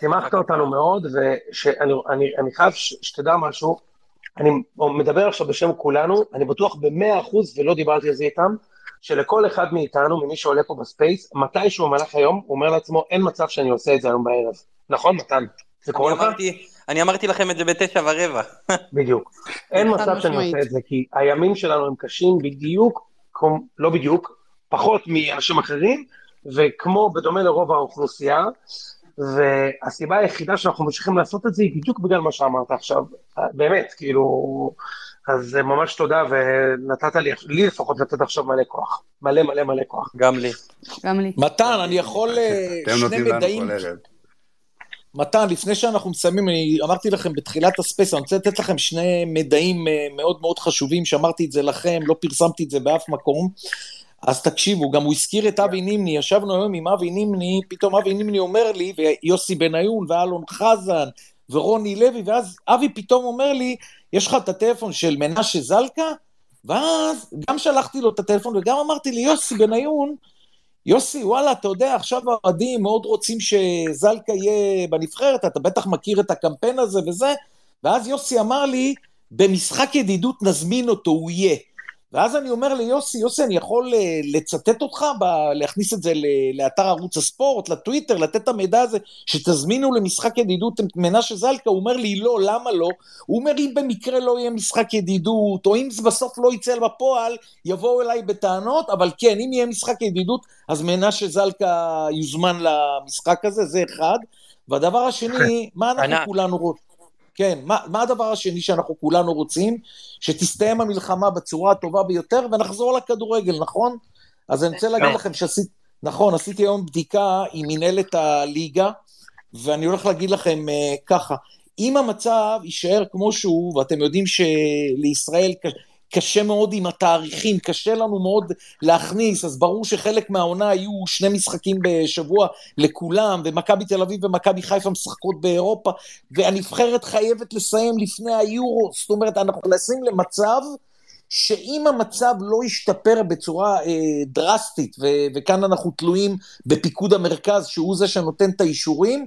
שימחת אותנו מאוד, ואני חייב שתדע משהו, אני מדבר עכשיו בשם כולנו, אני בטוח ב-100% ולא דיברתי על זה איתם, שלכל אחד מאיתנו, ממי שעולה פה בספייס, מתי שהוא מלך היום, הוא אומר לעצמו, אין מצב שאני עושה את זה היום בערב. נכון, מתן? זה קורה לך? אני אמרתי לכם את זה ב9:15. בדיוק. אין מצב שאני עושה את זה, כי הימים שלנו הם קשים בדיוק, לא בדיוק, פחות מאנשים אחרים, וכמו בדומה לרוב האוכלוסייה, והסיבה היחידה שאנחנו ממשיכים לעשות את זה, היא בדיוק בגלל מה שאמרת עכשיו. באמת, כאילו... אז ממש תודה, ונתת לי לפחות לתת עכשיו מלא כוח. מלא מלא מלא כוח. גם לי. גם לי. מתן, אני יכול שני מדעים. מתן, לפני שאנחנו מסיימים, אני אמרתי לכם בתחילת הספייס, אני רוצה לתת לכם שני מדעים מאוד מאוד חשובים, שאמרתי את זה לכם, לא פרסמתי את זה באף מקום. אז תקשיבו, גם הוא הזכיר את אבי נימני, ישבנו היום עם אבי נימני, פתאום אבי נימני אומר לי, ויוסי בניון, ואלון חזן, ורוני לוי, ואז אבי פתאום אומר לי, יש לך את הטלפון של מנשה זלקה, ואז גם שלחתי לו את הטלפון, וגם אמרתי לי, יוסי בניון, יוסי, וואלה, אתה יודע, עכשיו העדים מאוד רוצים שזלקה יהיה בנבחרת, אתה בטח מכיר את הקמפיין הזה וזה, ואז יוסי אמר לי, במשחק ידידות נזמין אותו, הוא יהיה. ואז אני אומר לי, יוסי, אני יכול לצטט אותך, להכניס את זה לאתר ערוץ הספורט, לטוויטר, לתת את המידע הזה, שתזמינו למשחק ידידות, מנשה זלקה, הוא אומר לי, לא, למה לא? הוא אומר, אם במקרה לא יהיה משחק ידידות, או אם בסוף לא יצא בפועל, יבואו אליי בטענות, אבל כן, אם יהיה משחק ידידות, אז מנשה זלקה יוזמן למשחק הזה, זה אחד. והדבר השני, מה אנחנו כולנו רוצים? כן, מה הדבר השני שאנחנו כולנו רוצים? שתסתיים המלחמה בצורה הטובה ביותר, ונחזור לכדורגל, נכון? אז אני רוצה להגיד לכם עשיתי היום בדיקה עם מנהלת הליגה, ואני הולך להגיד לכם ככה, אם המצב יישאר כמו שהוא, ואתם יודעים שלישראל קשה מאוד עם התאריכים, קשה לנו מאוד להכניס, אז ברור שחלק מהעונה היו שני משחקים בשבוע לכולם, ומכבי תל אביב ומכבי חיפה משחקות באירופה, והנבחרת חייבת לסיים לפני היורו, זאת אומרת, אנחנו נשים למצב, שאם המצב לא ישתפר בצורה דרסטית, וכאן אנחנו תלויים בפיקוד המרכז, שהוא זה שנותן את האישורים,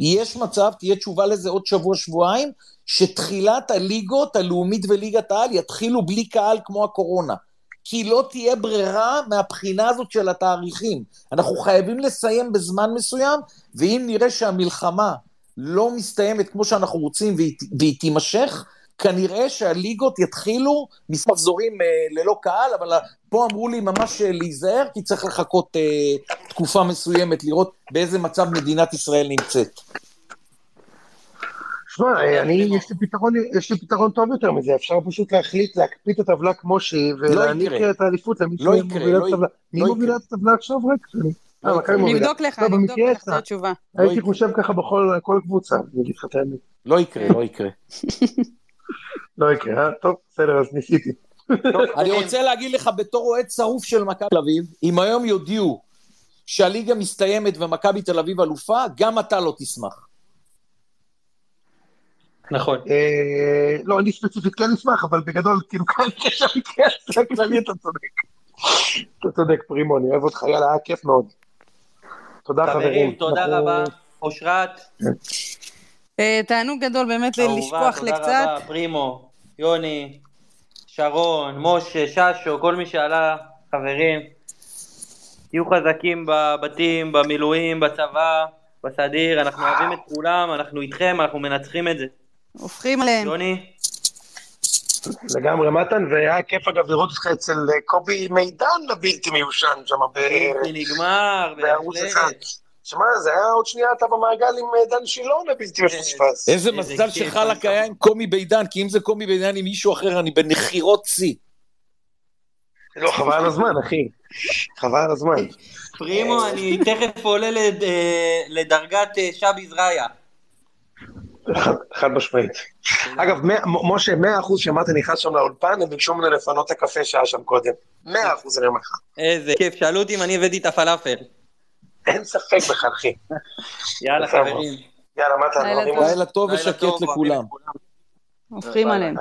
יש מצב, תהיה תשובה לזה עוד שבוע, שבועיים, שתחילת הליגות הלאומית וליגת העל יתחילו בלי קהל כמו הקורונה, כי לא תהיה ברירה מהבחינה הזאת של התאריכים, אנחנו חייבים לסיים בזמן מסוים, ואם נראה שהמלחמה לא מסתיימת כמו שאנחנו רוצים והיא תימשך, כנראה שהליגות יתחילו מספזורים ללא קהל, אבל פה אמרו לי ממש להיזהר, כי צריך לחכות תקופה מסוימת, לראות באיזה מצב מדינת ישראל נמצאת. תשמע, יש לי פתרון טוב יותר מזה, אפשר פשוט להחליט להקפיא את הטבלה כמו שהיא, ולהניח את האליפות למישהו מוביל את הטבלה. מי מוביל את הטבלה עכשיו רק? נבדוק לך, זו תשובה. הייתי חושב ככה בכל קבוצה, נגיד לך את האמת. לא יקרה. לא יקרה, טוב, בסדר, אז ניסיתי. אני רוצה להגיד לך בתור אוהד שרוף של מכבי תל אביב, אם היום יודיעו שהליגה מסתיימת ומכבי תל אביב אלופה, גם אתה לא תשמח. נכון. לא, אני ספציפית כן נשמח, אבל בגדול, כאילו כאן יש שם כסף, כללי, אתה צודק. אתה צודק, פרימו, אני אוהב אותך, יאללה, היה כיף מאוד. תודה, חברים. תודה רבה, אושרת. תענוג גדול, באמת, לשכוח לקצת. תודה רבה, פרימו, יוני, שרון, משה, ששו, כל מי שעלה, חברים. תהיו חזקים בבתים, במילואים, בצבא, בסדיר, אנחנו אוהבים את כולם, אנחנו איתכם, אנחנו מנצחים את זה. הופכים עליהם. יוני. לגמרי מתן, והיה כיף אגב לראות אותך אצל קובי מידן לבלתי מיושן שם בערוץ אחד. שמע, זה היה עוד שנייה, אתה במעגל עם דן שילון לבלתי מפוספס. איזה מזל שחלק היה עם קובי מידן, כי אם זה קובי מידן עם מישהו אחר, אני בנחירות צי. לא, חבל על הזמן, אחי. חבל על הזמן. פרימו, אני תכף עולה לדרגת שבי זרעיה. חד משמעית. אגב, משה, 100% שמעת נכנס שם לאולפן, הם ביקשו ממנו לפנות את הקפה שהיה שם קודם. 100% רמחה. איזה כיף, שאלו אותי אם אני הבאתי את הפלאפל. אין ספק בחנכים. יאללה חברים. יאללה, מה אתה? לילה טוב ושקט לכולם. הופכים עליהם.